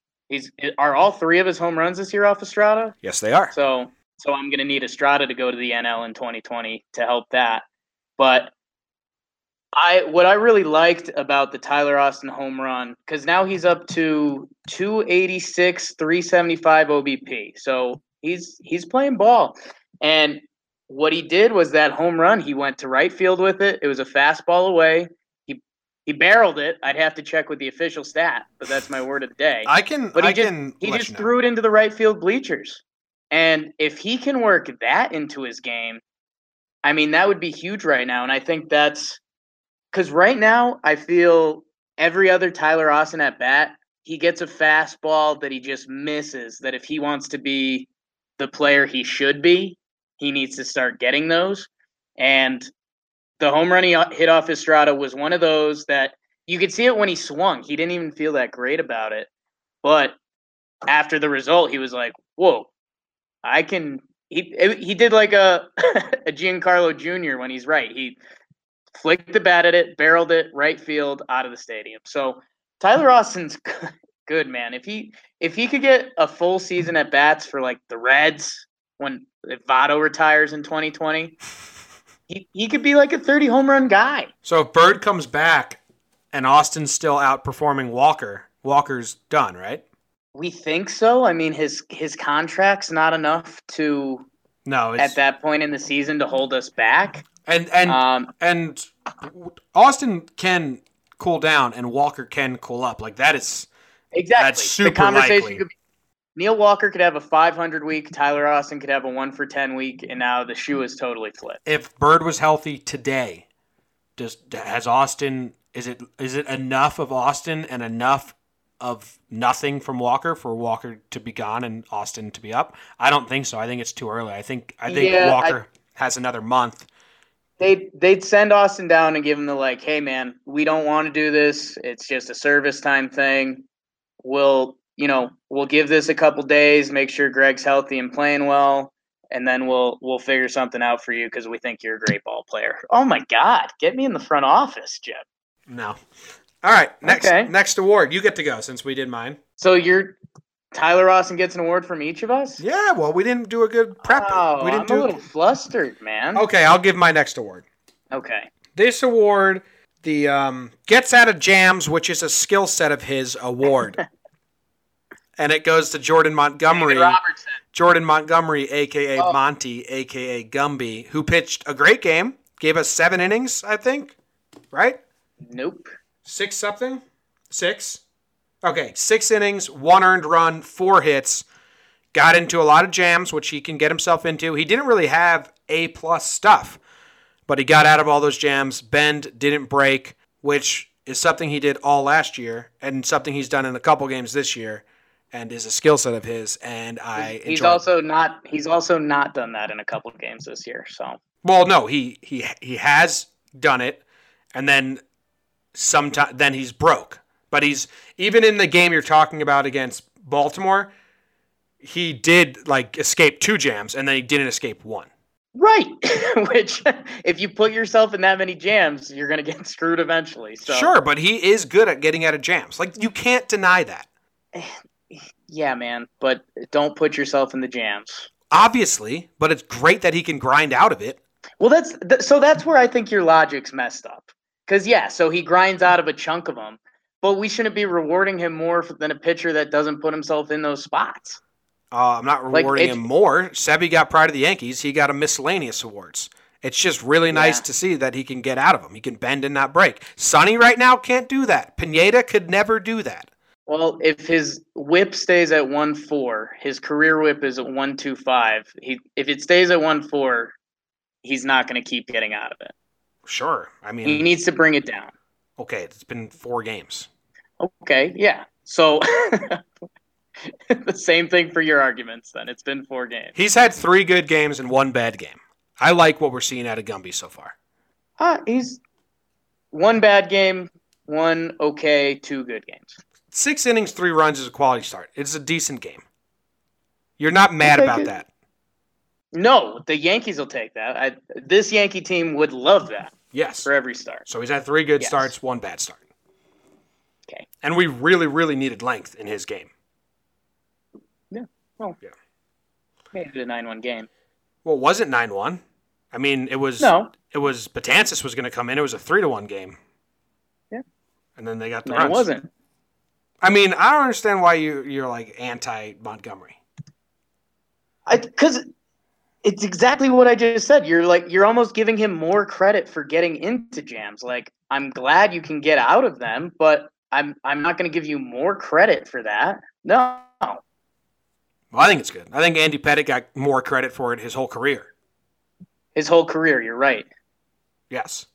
are all 3 of his home runs this year off Estrada? Yes, they are. So I'm going to need Estrada to go to the NL in 2020 to help that. But what I really liked about the Tyler Austin home run, because now he's up to 286, 375 OBP. So he's playing ball. And what he did was that home run, he went to right field with it. It was a fastball away. He barreled it. I'd have to check with the official stat, but that's my word of the day. He just threw it into the right field bleachers. And if he can work that into his game, I mean, that would be huge right now. And I think that's because right now, I feel every other Tyler Austin at bat, he gets a fastball that he just misses, that if he wants to be the player he should be, he needs to start getting those. And the home run he hit off Estrada was one of those that you could see it when he swung. He didn't even feel that great about it. But after the result, he was like, whoa, I can – he did like a, a Giancarlo Jr. when he's right. He – flicked the bat at it, barreled it, right field, out of the stadium. So Tyler Austin's good, man. If he could get a full season at bats for like the Reds when Votto retires in 2020, he could be like a 30 home run guy. So if Bird comes back and Austin's still outperforming Walker, Walker's done, right? We think so. I mean, his contract's not enough to at that point in the season to hold us back. And Austin can cool down, and Walker can cool up. Like that is exactly that's super the conversation likely. Could be, Neil Walker could have a 500 week. Tyler Austin could have a 1-for-10 week, and now the shoe is totally flipped. If Bird was healthy today, is it enough of Austin and enough of nothing from Walker for Walker to be gone and Austin to be up? I don't think so. I think it's too early. I think Walker has another month. They'd send Austin down and give him the like, hey, man, we don't want to do this. It's just a service time thing. We'll give this a couple days, make sure Greg's healthy and playing well, and then we'll figure something out for you because we think you're a great ball player. Oh, my God. Get me in the front office, Jeb. No. All right. Next award. You get to go since we did mine. So Tyler Austin gets an award from each of us? Yeah, well, we didn't do a good prep. Oh, I'm a little flustered, man. Okay, I'll give my next award. Okay. This award, the Gets Out of Jams, which is a skill set of his award. And it goes to Jordan Montgomery. Jordan Montgomery, a.k.a. Monty, a.k.a. Gumby, who pitched a great game. Gave us 7 innings, I think. Right? Nope. 6 something? 6? Okay, 6 innings, 1 earned run, 4 hits. Got into a lot of jams, which he can get himself into. He didn't really have A-plus stuff, but he got out of all those jams. Bend didn't break, which is something he did all last year and something he's done in a couple games this year. And is a skill set of his, and he's also not done that in a couple of games this year. So he has done it, and then then he's broke. But he's even in the game you're talking about against Baltimore, he did escape 2 jams, and then he didn't escape 1. Right, which if you put yourself in that many jams, you're gonna get screwed eventually. So. Sure, but he is good at getting out of jams. You can't deny that. Yeah, man, but don't put yourself in the jams. Obviously, but it's great that he can grind out of it. Well, that's where I think your logic's messed up. Because, so he grinds out of a chunk of them, but we shouldn't be rewarding him more than a pitcher that doesn't put himself in those spots. I'm not rewarding him more. Sebby got Pride of the Yankees. He got a miscellaneous awards. It's just really nice to see that he can get out of them. He can bend and not break. Sonny right now can't do that. Pineda could never do that. Well, if his whip stays at 1.4, his career whip is at 1.25. If it stays at 1.4, he's not going to keep getting out of it. Sure. I mean, he needs to bring it down. Okay, it's been 4 games. Okay, yeah. So the same thing for your arguments then. It's been 4 games. He's had 3 good games and 1 bad game. I like what we're seeing out of Gumby so far. He's 1 bad game, 1 okay, 2 good games. 6 innings, 3 runs is a quality start. It's a decent game. You're not mad about that. No, the Yankees will take that. This Yankee team would love that. Yes. For every start. So he's had 3 good starts, 1 bad start. Okay. And we really, really needed length in his game. Yeah. Well, yeah. Made it a 9-1 game. Well, it wasn't 9-1. I mean, it was Betances was going to come in. It was a 3-1 game. Yeah. And then they got the runs. It wasn't. I mean, I don't understand why you're anti-Montgomery. Because it's exactly what I just said. You're almost giving him more credit for getting into jams. I'm glad you can get out of them, but I'm not going to give you more credit for that. No. Well, I think it's good. I think Andy Pettitte got more credit for it his whole career. His whole career, you're right. Yes.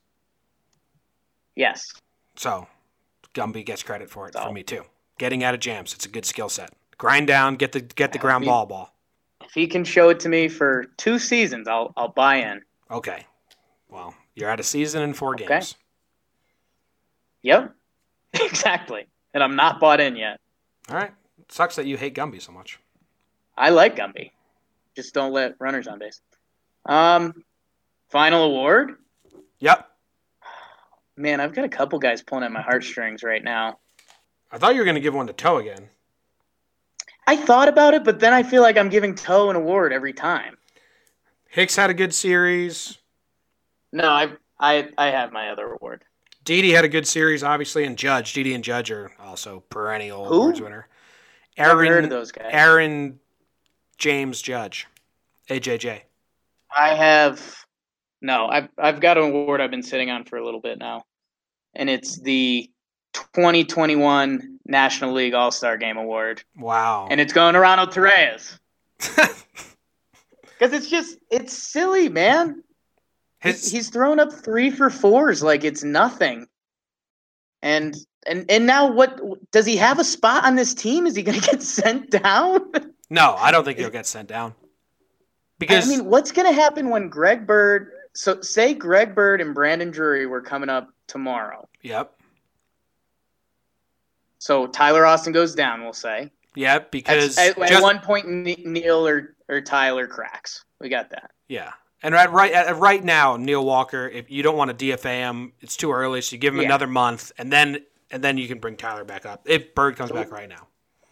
So, Gumby gets credit for it for me too. Getting out of jams, it's a good skill set. Grind down, get the ground ball. If he can show it to me for 2 seasons, I'll buy in. Okay. Well, you're at a season and 4 games. Yep. Exactly. And I'm not bought in yet. All right. It sucks that you hate Gumby so much. I like Gumby. Just don't let runners on base. Final award? Yep. Man, I've got a couple guys pulling at my heartstrings right now. I thought you were going to give one to Toe again. I thought about it, but then I feel like I'm giving Toe an award every time. Hicks had a good series. No, I have my other award. Didi had a good series, obviously, and Judge. Didi and Judge are also perennial awards winner. I've heard of those guys. Aaron James Judge, AJJ. I have... No, I've got an award I've been sitting on for a little bit now, and it's the 2021 National League All-Star Game Award. Wow. And it's going to Ronald Torreyes. Because it's silly, man. He's thrown up 3 for 4s like it's nothing. And now what – does he have a spot on this team? Is he going to get sent down? No, I don't think he'll get sent down. Because what's going to happen when Greg Bird – So say Greg Bird and Brandon Drury were coming up tomorrow. Yep. So Tyler Austin goes down, we'll say. Yep, because at one point Neil or Tyler cracks. We got that. Yeah, and right now Neil Walker, if you don't want to DFA him, it's too early, so you give him another month, and then you can bring Tyler back up if Bird comes back right now.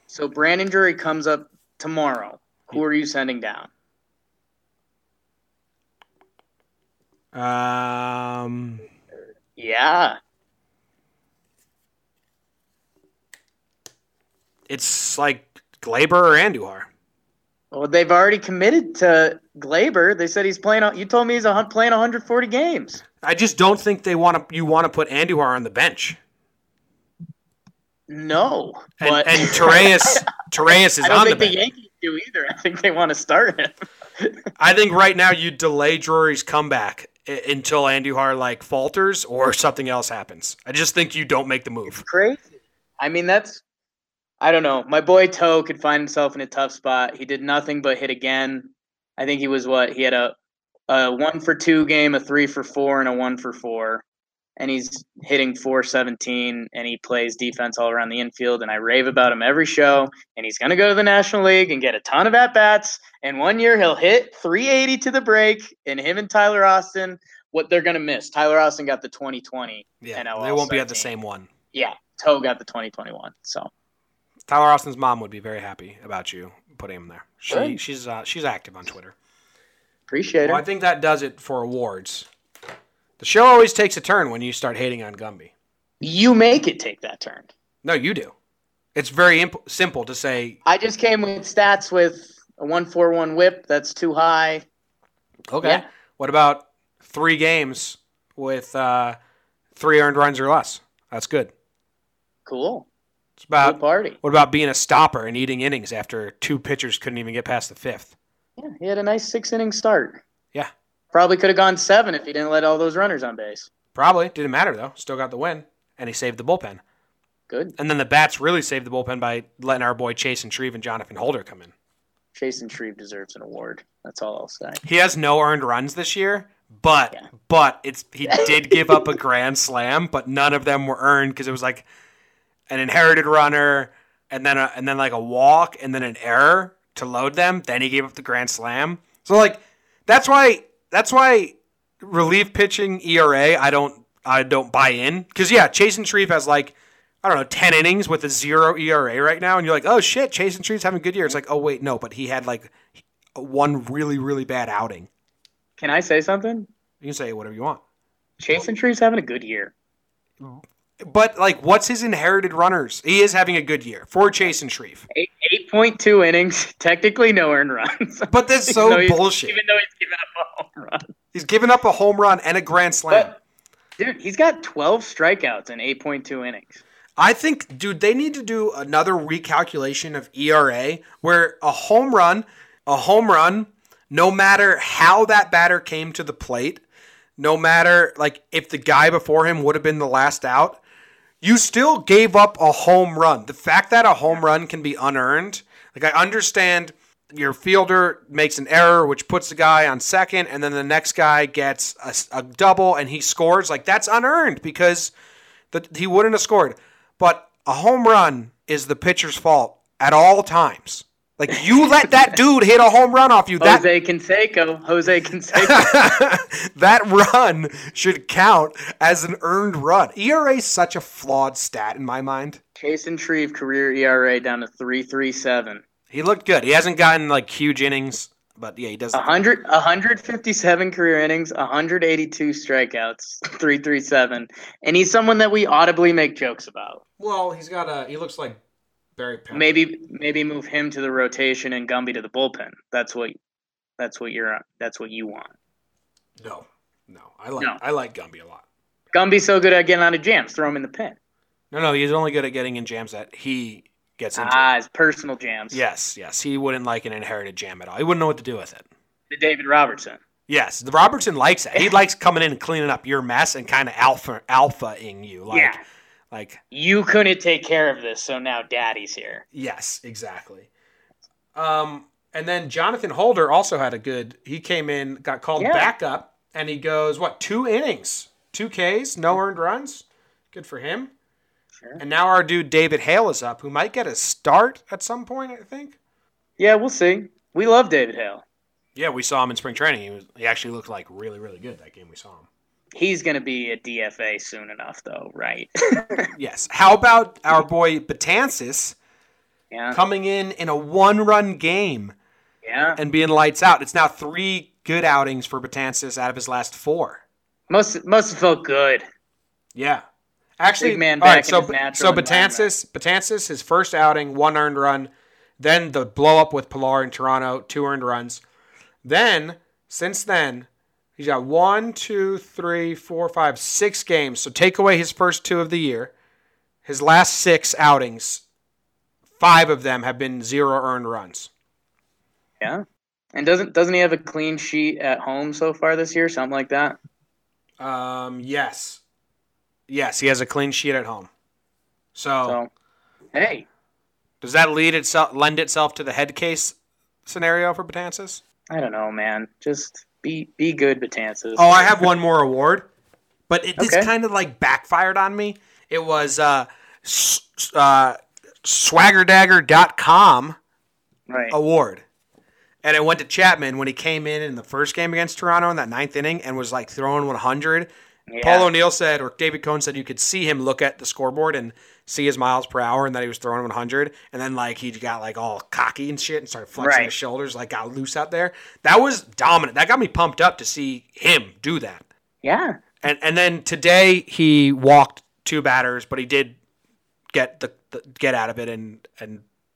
So Brandon Drury comes up tomorrow. Who are you sending down? Yeah. It's like Gleyber or Andujar. Well, they've already committed to Gleyber. They said he's playing. You told me he's playing 140 games. I just don't think they want to. You want to put Andujar on the bench? No. And Torreyes is on the bench. I don't think the Yankees do either. I think they want to start him. I think right now you delay Drury's comeback until Andujar falters or something else happens. I just think you don't make the move. It's crazy. I mean, that's. I don't know. My boy Toe could find himself in a tough spot. He did nothing but hit again. I think he was he had a 1-for-2 game, a 3-for-4, and a 1-for-4. And he's hitting .417, and he plays defense all around the infield, and I rave about him every show. And he's going to go to the National League and get a ton of at-bats. And one year he'll hit .380 to the break, and him and Tyler Austin, what they're going to miss. Tyler Austin got the 2020. Yeah, NL they won't be at the same one. Yeah, Toe got the 2021, so. Tyler Austin's mom would be very happy about you putting him there. She's active on Twitter. Appreciate it. Well, I think that does it for awards. The show always takes a turn when you start hating on Gumby. You make it take that turn. No, you do. It's very simple to say. I just came with stats with a 1.41 whip. That's too high. Okay. Yeah. What about 3 games with 3 earned runs or less? That's good. Cool. It's about good party. What about being a stopper and eating innings after 2 pitchers couldn't even get past the 5th? Yeah, he had a nice 6-inning start. Yeah. Probably could have gone 7 if he didn't let all those runners on base. Probably. Didn't matter, though. Still got the win, and he saved the bullpen. Good. And then the bats really saved the bullpen by letting our boy Chasen Shreve and Jonathan Holder come in. Chasen Shreve deserves an award. That's all I'll say. He has no earned runs this year. But he did give up a grand slam, but none of them were earned because it was an inherited runner, and then a walk, and then an error to load them. Then he gave up the grand slam. So that's why relief pitching ERA I don't buy in, because Chasen Shreve has 10 innings with a 0 ERA right now, and you're like, oh shit, Chasen Shreve's having a good year. It's like, oh wait, no, but he had one really really bad outing. Can I say something? You can say whatever you want. Chasen Shreve's having a good year. Mm-hmm. But, what's his inherited runners? He is having a good year for Chasen Shreve. 8.2 innings, technically no earned runs. But that's so bullshit. Even though he's given up a home run. He's given up a home run and a grand slam. But, dude, he's got 12 strikeouts in 8.2 innings. I think, dude, they need to do another recalculation of ERA where a home run, no matter how that batter came to the plate, no matter, if the guy before him would have been the last out, you still gave up a home run. The fact that a home run can be unearned, I understand your fielder makes an error, which puts the guy on second, and then the next guy gets a double, and he scores. That's unearned because he wouldn't have scored. But a home run is the pitcher's fault at all times. You let that dude hit a home run off you. Jose Canseco. That run should count as an earned run. ERA is such a flawed stat in my mind. Chasen Shreve career ERA down to 3.37. He looked good. He hasn't gotten huge innings, but yeah, he does. 157 career innings, 182 strikeouts, 3.37, and he's someone that we audibly make jokes about. Well, he's got he looks like. Maybe move him to the rotation and Gumby to the bullpen. That's what you want. No. I like Gumby a lot. Gumby's so good at getting out of jams. Throw him in the pen. No. He's only good at getting in jams that he gets into. His personal jams. Yes. He wouldn't like an inherited jam at all. He wouldn't know what to do with it. The David Robertson. Yes, the Robertson likes that. He likes coming in and cleaning up your mess and kind of alpha-ing you. You couldn't take care of this, so now daddy's here. Yes, exactly. And then Jonathan Holder also had he came in, got called back up, and he goes, 2 innings, 2 Ks, no earned runs. Good for him. Sure. And now our dude David Hale is up, who might get a start at some point, I think. Yeah, we'll see. We love David Hale. Yeah, we saw him in spring training. He actually looked really, really good that game we saw him. He's going to be a DFA soon enough, though, right? Yes. How about our boy Betances coming in a one-run game and being lights out? It's now 3 good outings for Betances out of his last 4. Must have felt good. Yeah. Actually, big man back, all right, so Betances, his first outing, one earned run. Then the blow-up with Pilar in Toronto, two earned runs. Then, since then, he's got 6 games. So take away his first 2 of the year. His last 6 outings, 5 of them have been 0 earned runs. Yeah. And doesn't he have a clean sheet at home so far this year, something like that? Yes. Yes, he has a clean sheet at home. So hey, does that lend itself to the head case scenario for Betances? I don't know, man. Just be good, Betances. Oh, I have one more award, but this kind of like backfired on me. It was swaggerdagger.com award, and it went to Chapman when he came in the first game against Toronto in that ninth inning and was like throwing 100. Yeah. Paul O'Neill said, or David Cohn said, you could see him look at the scoreboard and see his miles per hour and that he was throwing 100. And then, like, he got, like, all cocky and shit and started flexing his shoulders, like, got loose out there. That was dominant. That got me pumped up to see him do that. Yeah. And then today he walked 2 batters, but he did get out of it and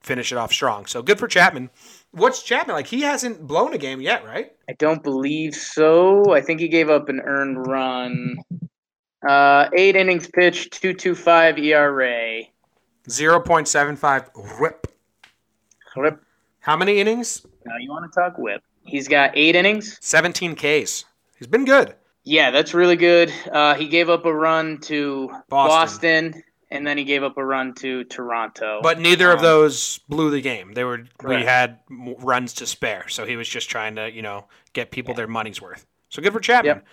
finish it off strong. So good for Chapman. What's Chapman like? He hasn't blown a game yet, right? I don't believe so. I think he gave up an earned run. 8 innings pitched, 2.25 ERA, 0.75 WHIP. WHIP. How many innings? Now you want to talk WHIP? He's got 8 innings, 17 Ks. He's been good. Yeah, that's really good. He gave up a run to Boston. And then he gave up a run to Toronto. But neither of those blew the game. They were We had runs to spare, so he was just trying to, get people their money's worth. So good for Chapman. Yep.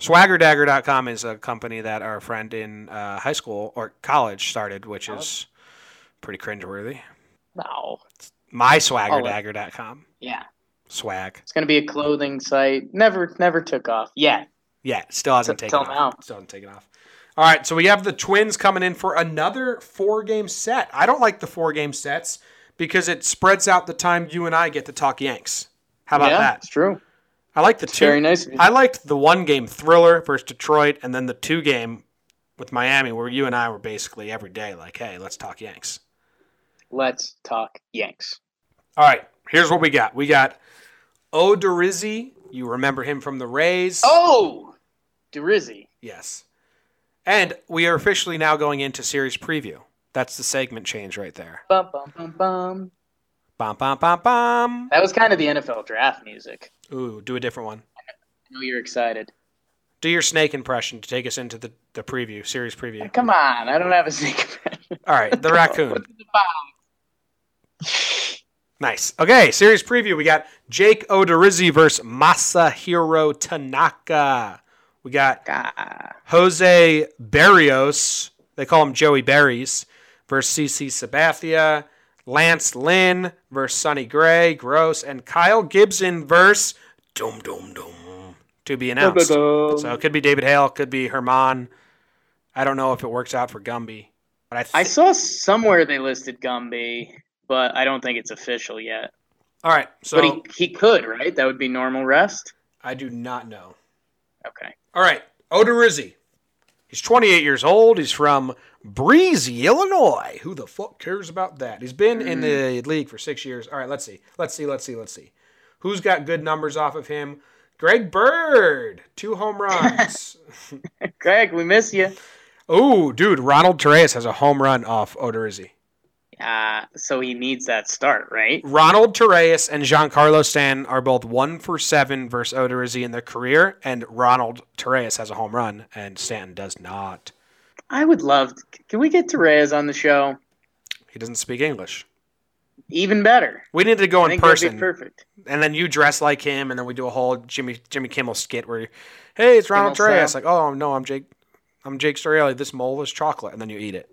SwaggerDagger.com is a company that our friend in high school or college started, which is pretty cringeworthy. No. It's MySwaggerDagger.com. Yeah. Swag. It's going to be a clothing site. Never took off. Yeah. Yeah, still hasn't taken off. Still hasn't taken off. All right, so we have the Twins coming in for another 4-game set. I don't like the 4-game sets because it spreads out the time you and I get to talk Yanks. How about that? It's true. I like the 2. Very nice. I liked the 1-game thriller versus Detroit, and then the 2-game with Miami, where you and I were basically every day like, "Hey, let's talk Yanks." Let's talk Yanks. All right, here's what we got. We got Odorizzi. You remember him from the Rays? Oh, Dorizzi. Yes. And we are officially now going into series preview. That's the segment change right there. Bum, bum, bum, bum. Bum, bum, bum, bum. That was kind of the NFL draft music. Ooh, do a different one. I know you're excited. Do your snake impression to take us into the preview, series preview. Oh, come on, I don't have a snake impression. All right, the raccoon. Nice. Okay, series preview. We got Jake Odorizzi versus Masahiro Tanaka. We got Jose Berrios, they call him Joey Berries, versus CC Sabathia, Lance Lynn versus Sonny Gray, Gross, and Kyle Gibson versus to be announced. So it could be David Hale, could be Herman. I don't know if it works out for Gumby. But I saw somewhere they listed Gumby, but I don't think it's official yet. All right. So, but he could, right? That would be normal rest? I do not know. Okay. All right, Odorizzi. He's 28 years old. He's from Breezy, Illinois. Who the fuck cares about that? He's been in the league for 6 years. All right, let's see. Who's got good numbers off of him? Greg Bird, 2 home runs. Greg, we miss you. Oh, dude, Ronald Torreyes has a home run off Odorizzi. So he needs that start, right? Ronald Torreyes and Giancarlo are both 1-for-7 versus Odorizzi in their career, and Ronald Torreyes has a home run, and Stanton does not. I would love – can we get Torreyes on the show? He doesn't speak English. Even better. We need to go in person. That'd be perfect. And then you dress like him, and then we do a whole Jimmy Kimmel skit where, hey, it's Ronald Torreyes. Like, oh, no, I'm Jake Storielli. This mole is chocolate, and then you eat it.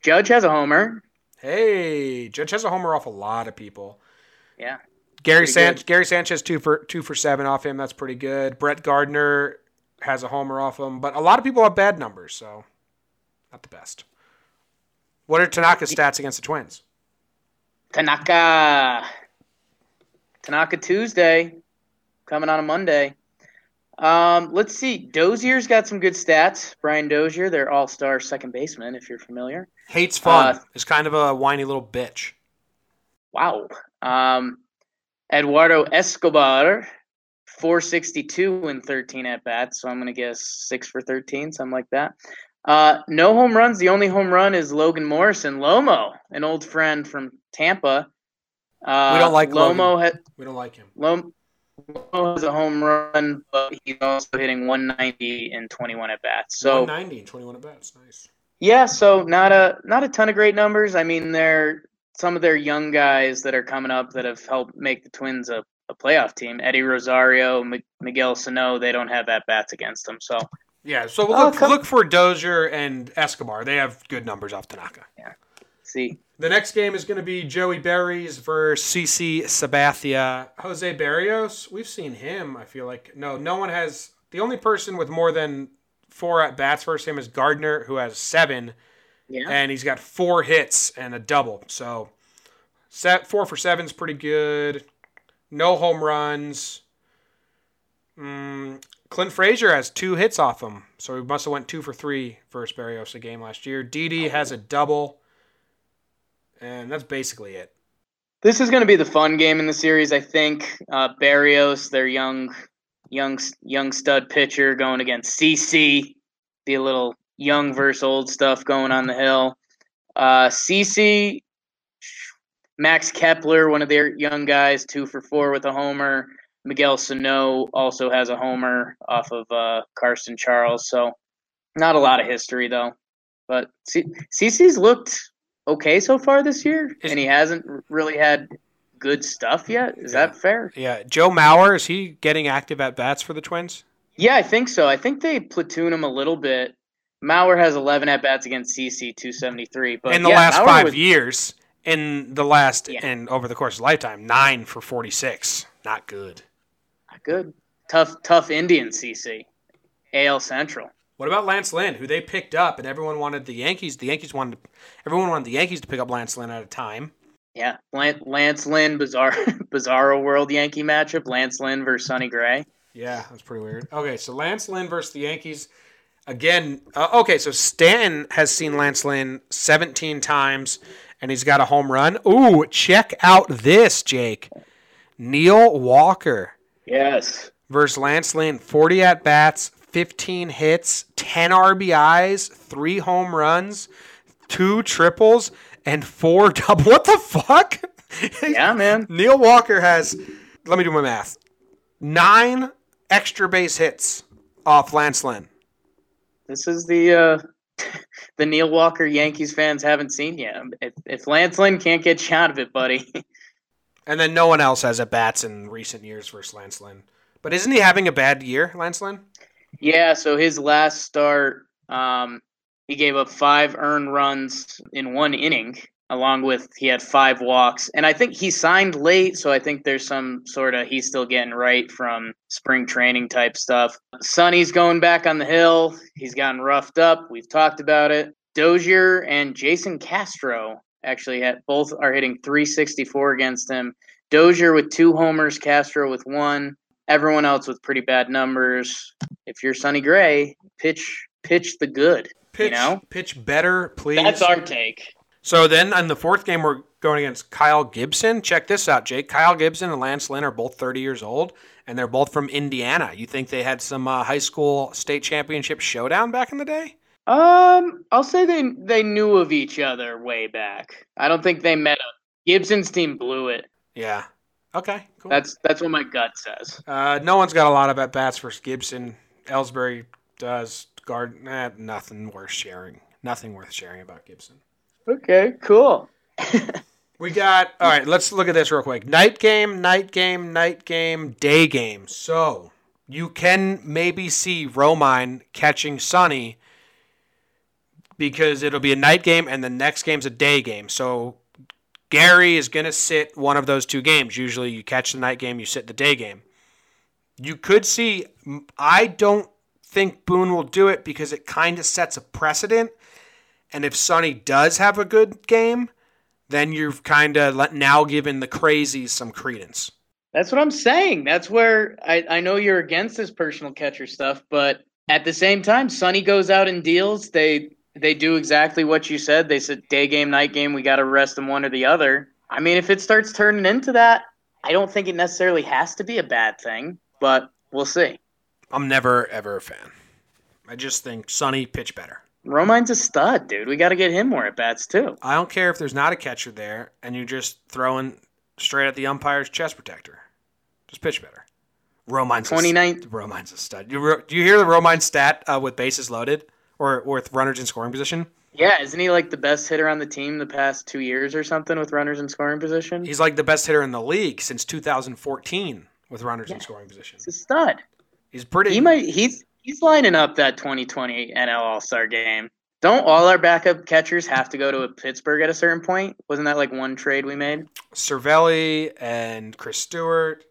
Judge has a homer. Hey, Judge has a homer off a lot of people. Yeah. Gary Sanchez 2-for-7 off him. That's pretty good. Brett Gardner has a homer off him, but a lot of people have bad numbers, so not the best. What are Tanaka's stats against the Twins? Tanaka Tuesday, coming on a Monday. Let's see. Dozier's got some good stats. Brian Dozier, their all-star second baseman, if you're familiar. Hates fun. Is kind of a whiny little bitch. Wow. Eduardo Escobar, 462 in 13 at-bats, so I'm going to guess 6 for 13, something like that. No home runs. The only home run is Logan Morrison. Lomo, an old friend from Tampa. We don't like Lomo. We don't like him. Lomo has a home run, but he's also hitting 190 in 21 at-bats. So 190 in 21 at-bats, nice. Yeah, so not a ton of great numbers. I mean, they're some of their young guys that are coming up that have helped make the Twins a playoff team. Eddie Rosario, Miguel Sano, they don't have at-bats against them, so... Yeah, so look for Dozier and Escobar. They have good numbers off Tanaka. Yeah, see. The next game is going to be Joey Berries versus CC Sabathia. Jose Berrios, we've seen him, I feel like. No one has – the only person with more than 4 at-bats versus him is Gardner, who has 7. Yeah. And he's got 4 hits and a double. So 4 for 7 is pretty good. No home runs. Clint Frazier has 2 hits off him, so he must have went 2 for 3 versus Berrios a game last year. Didi has a double, and that's basically it. This is going to be the fun game in the series, I think. Berrios, their young stud pitcher, going against CC. Be a little young versus old stuff going on the hill. CC, Max Kepler, one of their young guys, 2 for 4 with a homer. Miguel Sano also has a homer off of Carson Charles, so not a lot of history, though. But CC's looked okay so far this year, and he hasn't really had good stuff yet. Is that fair? Yeah. Joe Mauer, is he getting active at-bats for the Twins? Yeah, I think so. I think they platoon him a little bit. Mauer has 11 at-bats against CC, 273. But in the last Mauer 5 years, and over the course of lifetime, 9 for 46. Not good. Good. Tough Indian CC. AL Central. What about Lance Lynn, who they picked up, and everyone wanted the Yankees. Everyone wanted the Yankees to pick up Lance Lynn at a time. Yeah, Lance Lynn, bizarro world Yankee matchup. Lance Lynn versus Sonny Gray. Yeah, that's pretty weird. Okay, so Lance Lynn versus the Yankees again. Okay, so Stanton has seen Lance Lynn 17 times, and he's got a home run. Ooh, check out this, Jake. Neil Walker. Yes. Versus Lance Lynn, 40 at-bats, 15 hits, 10 RBIs, 3 home runs, 2 triples, and 4 doubles. What the fuck? Yeah, man. Neil Walker has, let me do my math, 9 extra base hits off Lance Lynn. This is the Neil Walker Yankees fans haven't seen yet. If Lance Lynn can't get you out of it, buddy. And then no one else has at-bats in recent years versus Lance Lynn. But isn't he having a bad year, Lance Lynn? Yeah, so his last start, he gave up 5 earned runs in 1 inning, along with he had 5 walks. And I think he signed late, so I think there's some sort of he's still getting right from spring training type stuff. Sonny's going back on the hill. He's gotten roughed up. We've talked about it. Dozier and Jason Castro actually both are hitting 364 against him. Dozier with 2 homers, Castro with 1. Everyone else with pretty bad numbers. If you're Sonny Gray, pitch the good. Pitch better, please. That's our take. So then in the 4th game, we're going against Kyle Gibson. Check this out, Jake. Kyle Gibson and Lance Lynn are both 30 years old, and they're both from Indiana. You think they had some high school state championship showdown back in the day? I'll say they knew of each other way back. I don't think they met up. Gibson's team blew it. Yeah. Okay, cool. That's what my gut says. No one's got a lot of at-bats versus Gibson. Ellsbury does. Nothing worth sharing about Gibson. Okay, cool. All right, let's look at this real quick. Night game, day game. So you can maybe see Romine catching Sonny, because it'll be a night game, and the next game's a day game. So Gary is going to sit one of those 2 games. Usually you catch the night game, you sit the day game. You could see – I don't think Boone will do it because it kind of sets a precedent. And if Sonny does have a good game, then you've kind of now given the crazies some credence. That's what I'm saying. That's where I know you're against this personal catcher stuff, but at the same time, Sonny goes out and deals. They do exactly what you said. They said day game, night game, we got to rest them one or the other. I mean, if it starts turning into that, I don't think it necessarily has to be a bad thing, but we'll see. I'm never, ever a fan. I just think Sonny pitch better. Romine's a stud, dude. We got to get him more at-bats, too. I don't care if there's not a catcher there and you're just throwing straight at the umpire's chest protector. Just pitch better. Romine's a stud. Do you hear the Romine stat with bases loaded or with runners in scoring position? Yeah, isn't he like the best hitter on the team the past 2 years or something with runners in scoring position? He's like the best hitter in the league since 2014 with runners in scoring position. He's a stud. He's pretty. He's lining up that 2020 NL All-Star game. Don't all our backup catchers have to go to Pittsburgh at a certain point? Wasn't that like one trade we made? Cervelli and Chris Stewart.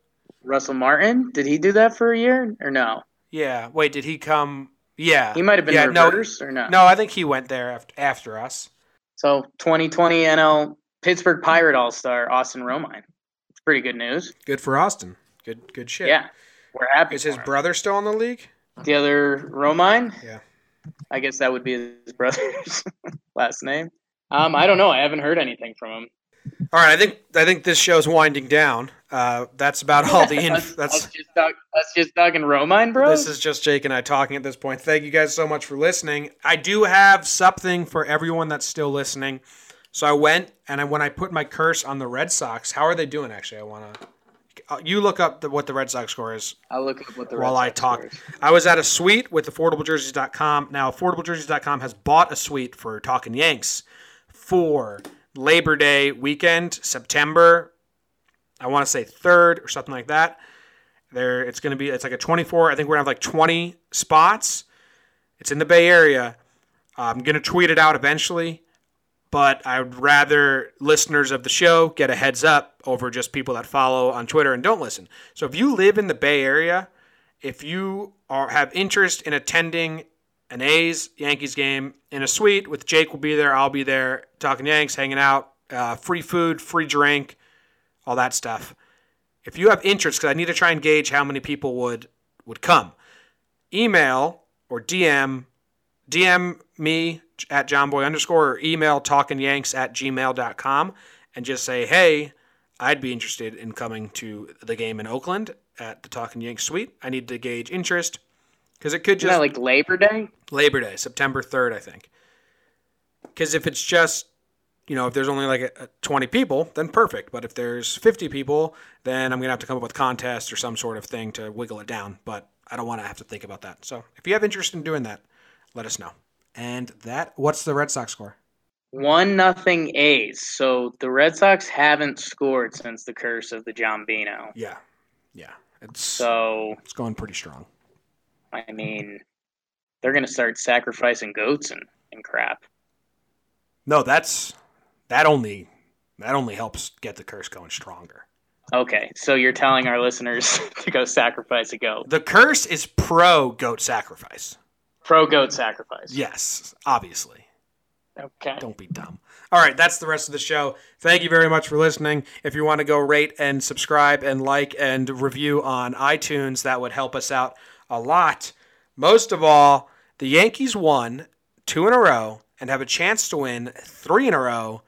Russell Martin? Did he do that for a year or no? Yeah. Wait, did he come? Yeah. He might have been reverse or no? No, I think he went there after us. So 2020 NL Pittsburgh Pirate All-Star Austin Romine. It's pretty good news. Good for Austin. Good shit. Yeah. We're happy. Is his brother still in the league? The other Romine? Yeah. I guess that would be his brother's last name. I don't know. I haven't heard anything from him. All right, I think this show's winding down. That's about all the info. That's just talking Romine, bro. This is just Jake and I talking at this point. Thank you guys so much for listening. I do have something for everyone that's still listening. So I went when I put my curse on the Red Sox, how are they doing? Actually, I want to. You look up what the Red Sox score is. I'll look up what the Red Sox score is. I was at a suite with AffordableJerseys.com. Now, AffordableJerseys.com has bought a suite for Talking Yanks for Labor Day weekend, September, I want to say 3rd or something like that. It's like a 24. I think we're going to have like 20 spots. It's in the Bay Area. I'm going to tweet it out eventually. But I would rather listeners of the show get a heads up over just people that follow on Twitter and don't listen. So if you live in the Bay Area, if you have interest in attending an A's-Yankees game in a suite with Jake will be there, I'll be there, Talking Yanks, hanging out, free food, free drink, all that stuff. If you have interest, because I need to try and gauge how many people would come, email or DM me at JohnBoy_ or email talkingyanks@gmail.com and just say, hey, I'd be interested in coming to the game in Oakland at the Talking Yanks suite. I need to gauge interest because it could just like Labor Day? Labor Day, September 3rd, I think. Because if it's just, if there's only like 20 people, then perfect. But if there's 50 people, then I'm going to have to come up with contests or some sort of thing to wiggle it down. But I don't want to have to think about that. So if you have interest in doing that, let us know. And what's the Red Sox score? 1-0 A's. So the Red Sox haven't scored since the curse of the Giambino. Yeah. It's going pretty strong. I mean, they're going to start sacrificing goats and crap. No, that only helps get the curse going stronger. Okay, so you're telling our listeners to go sacrifice a goat. The curse is pro goat sacrifice. Pro goat sacrifice. Yes, obviously. Okay. Don't be dumb. All right, that's the rest of the show. Thank you very much for listening. If you want to go rate and subscribe and like and review on iTunes, that would help us out a lot. Most of all, the Yankees won 2 in a row and have a chance to win 3 in a row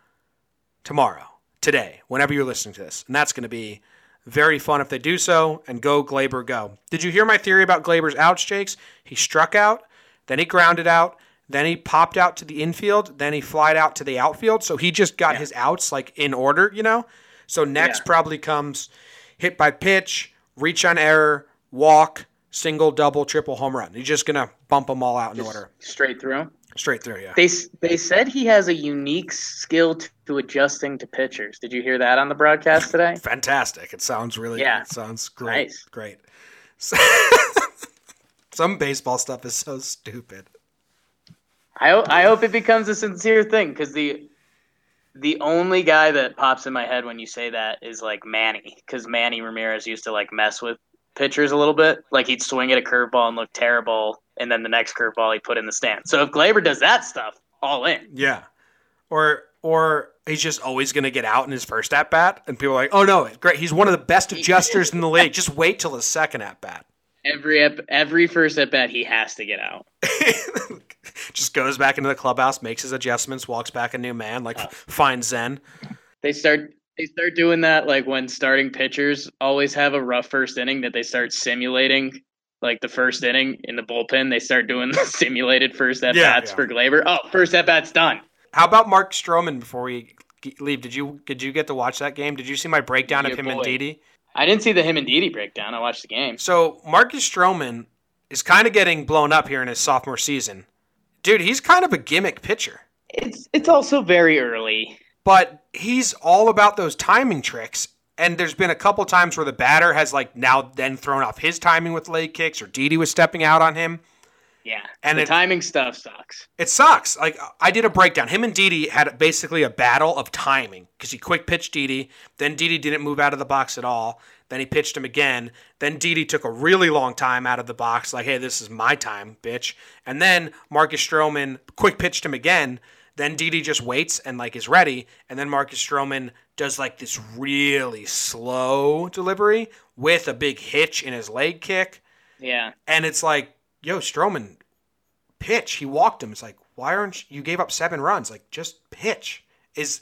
today, whenever you're listening to this. And that's going to be very fun if they do so. And go, Gleyber, go. Did you hear my theory about Gleyber's outs, Jakes? He struck out. Then he grounded out. Then he popped out to the infield. Then he flied out to the outfield. So he just got his outs like in order, So next probably comes hit by pitch, reach on error, walk, single, double, triple, home run. He's just going to bump them all out in order. Straight through, yeah. They said he has a unique skill to adjusting to pitchers. Did you hear that on the broadcast today? Fantastic. It sounds really It sounds great. Nice. Great. So some baseball stuff is so stupid. I hope it becomes a sincere thing because the only guy that pops in my head when you say that is like Manny, because Manny Ramirez used to like mess with pitchers a little bit. Like he'd swing at a curveball and look terrible, and then the next curveball he put in the stand. So if Gleyber does that stuff, all in. Yeah, or he's just always going to get out in his first at-bat. And people are like, oh, no, great. He's one of the best adjusters in the league. Just wait till his second at-bat. Every first at-bat, he has to get out. Just goes back into the clubhouse, makes his adjustments, walks back a new man, like fine zen. They start doing that like when starting pitchers always have a rough first inning that they start simulating. Like the first inning in the bullpen, they start doing the simulated first at-bats for Gleyber. Oh, first at-bat's done. How about Mark Stroman before we leave? Did you get to watch that game? Did you see my breakdown of him and Didi? I didn't see the him and Didi breakdown. I watched the game. So Marcus Stroman is kind of getting blown up here in his sophomore season. Dude, he's kind of a gimmick pitcher. It's also very early. But he's all about those timing tricks. And there's been a couple times where the batter has like now then thrown off his timing with leg kicks, or Didi was stepping out on him. Yeah, and the timing stuff sucks. It sucks. Like, I did a breakdown. Him and Didi had basically a battle of timing because he quick-pitched Didi. Then Didi didn't move out of the box at all. Then he pitched him again. Then Didi took a really long time out of the box, like, hey, this is my time, bitch. And then Marcus Stroman quick-pitched him again. Then Didi just waits and, like, is ready. And then Marcus Stroman does, like, this really slow delivery with a big hitch in his leg kick. Yeah. And it's like, yo, Stroman, pitch. He walked him. It's like, why aren't you gave up 7 runs? Like, just pitch. Is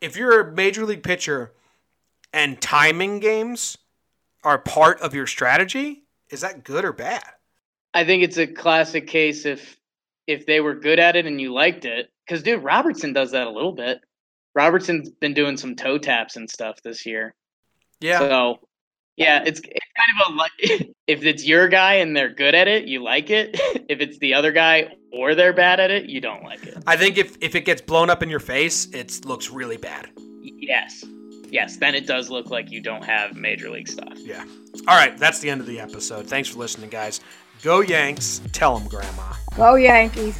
if you're a major league pitcher and timing games are part of your strategy, is that good or bad? I think it's a classic case if they were good at it and you liked it. Because, dude, Robertson does that a little bit. Robertson's been doing some toe taps and stuff this year. Yeah. So, yeah, it's kind of a if it's your guy and they're good at it, you like it. If it's the other guy or they're bad at it, you don't like it. I think if it gets blown up in your face, it looks really bad. Yes, then it does look like you don't have major league stuff. Yeah. All right, that's the end of the episode. Thanks for listening, guys. Go Yanks. Tell them, Grandma. Go Yankees.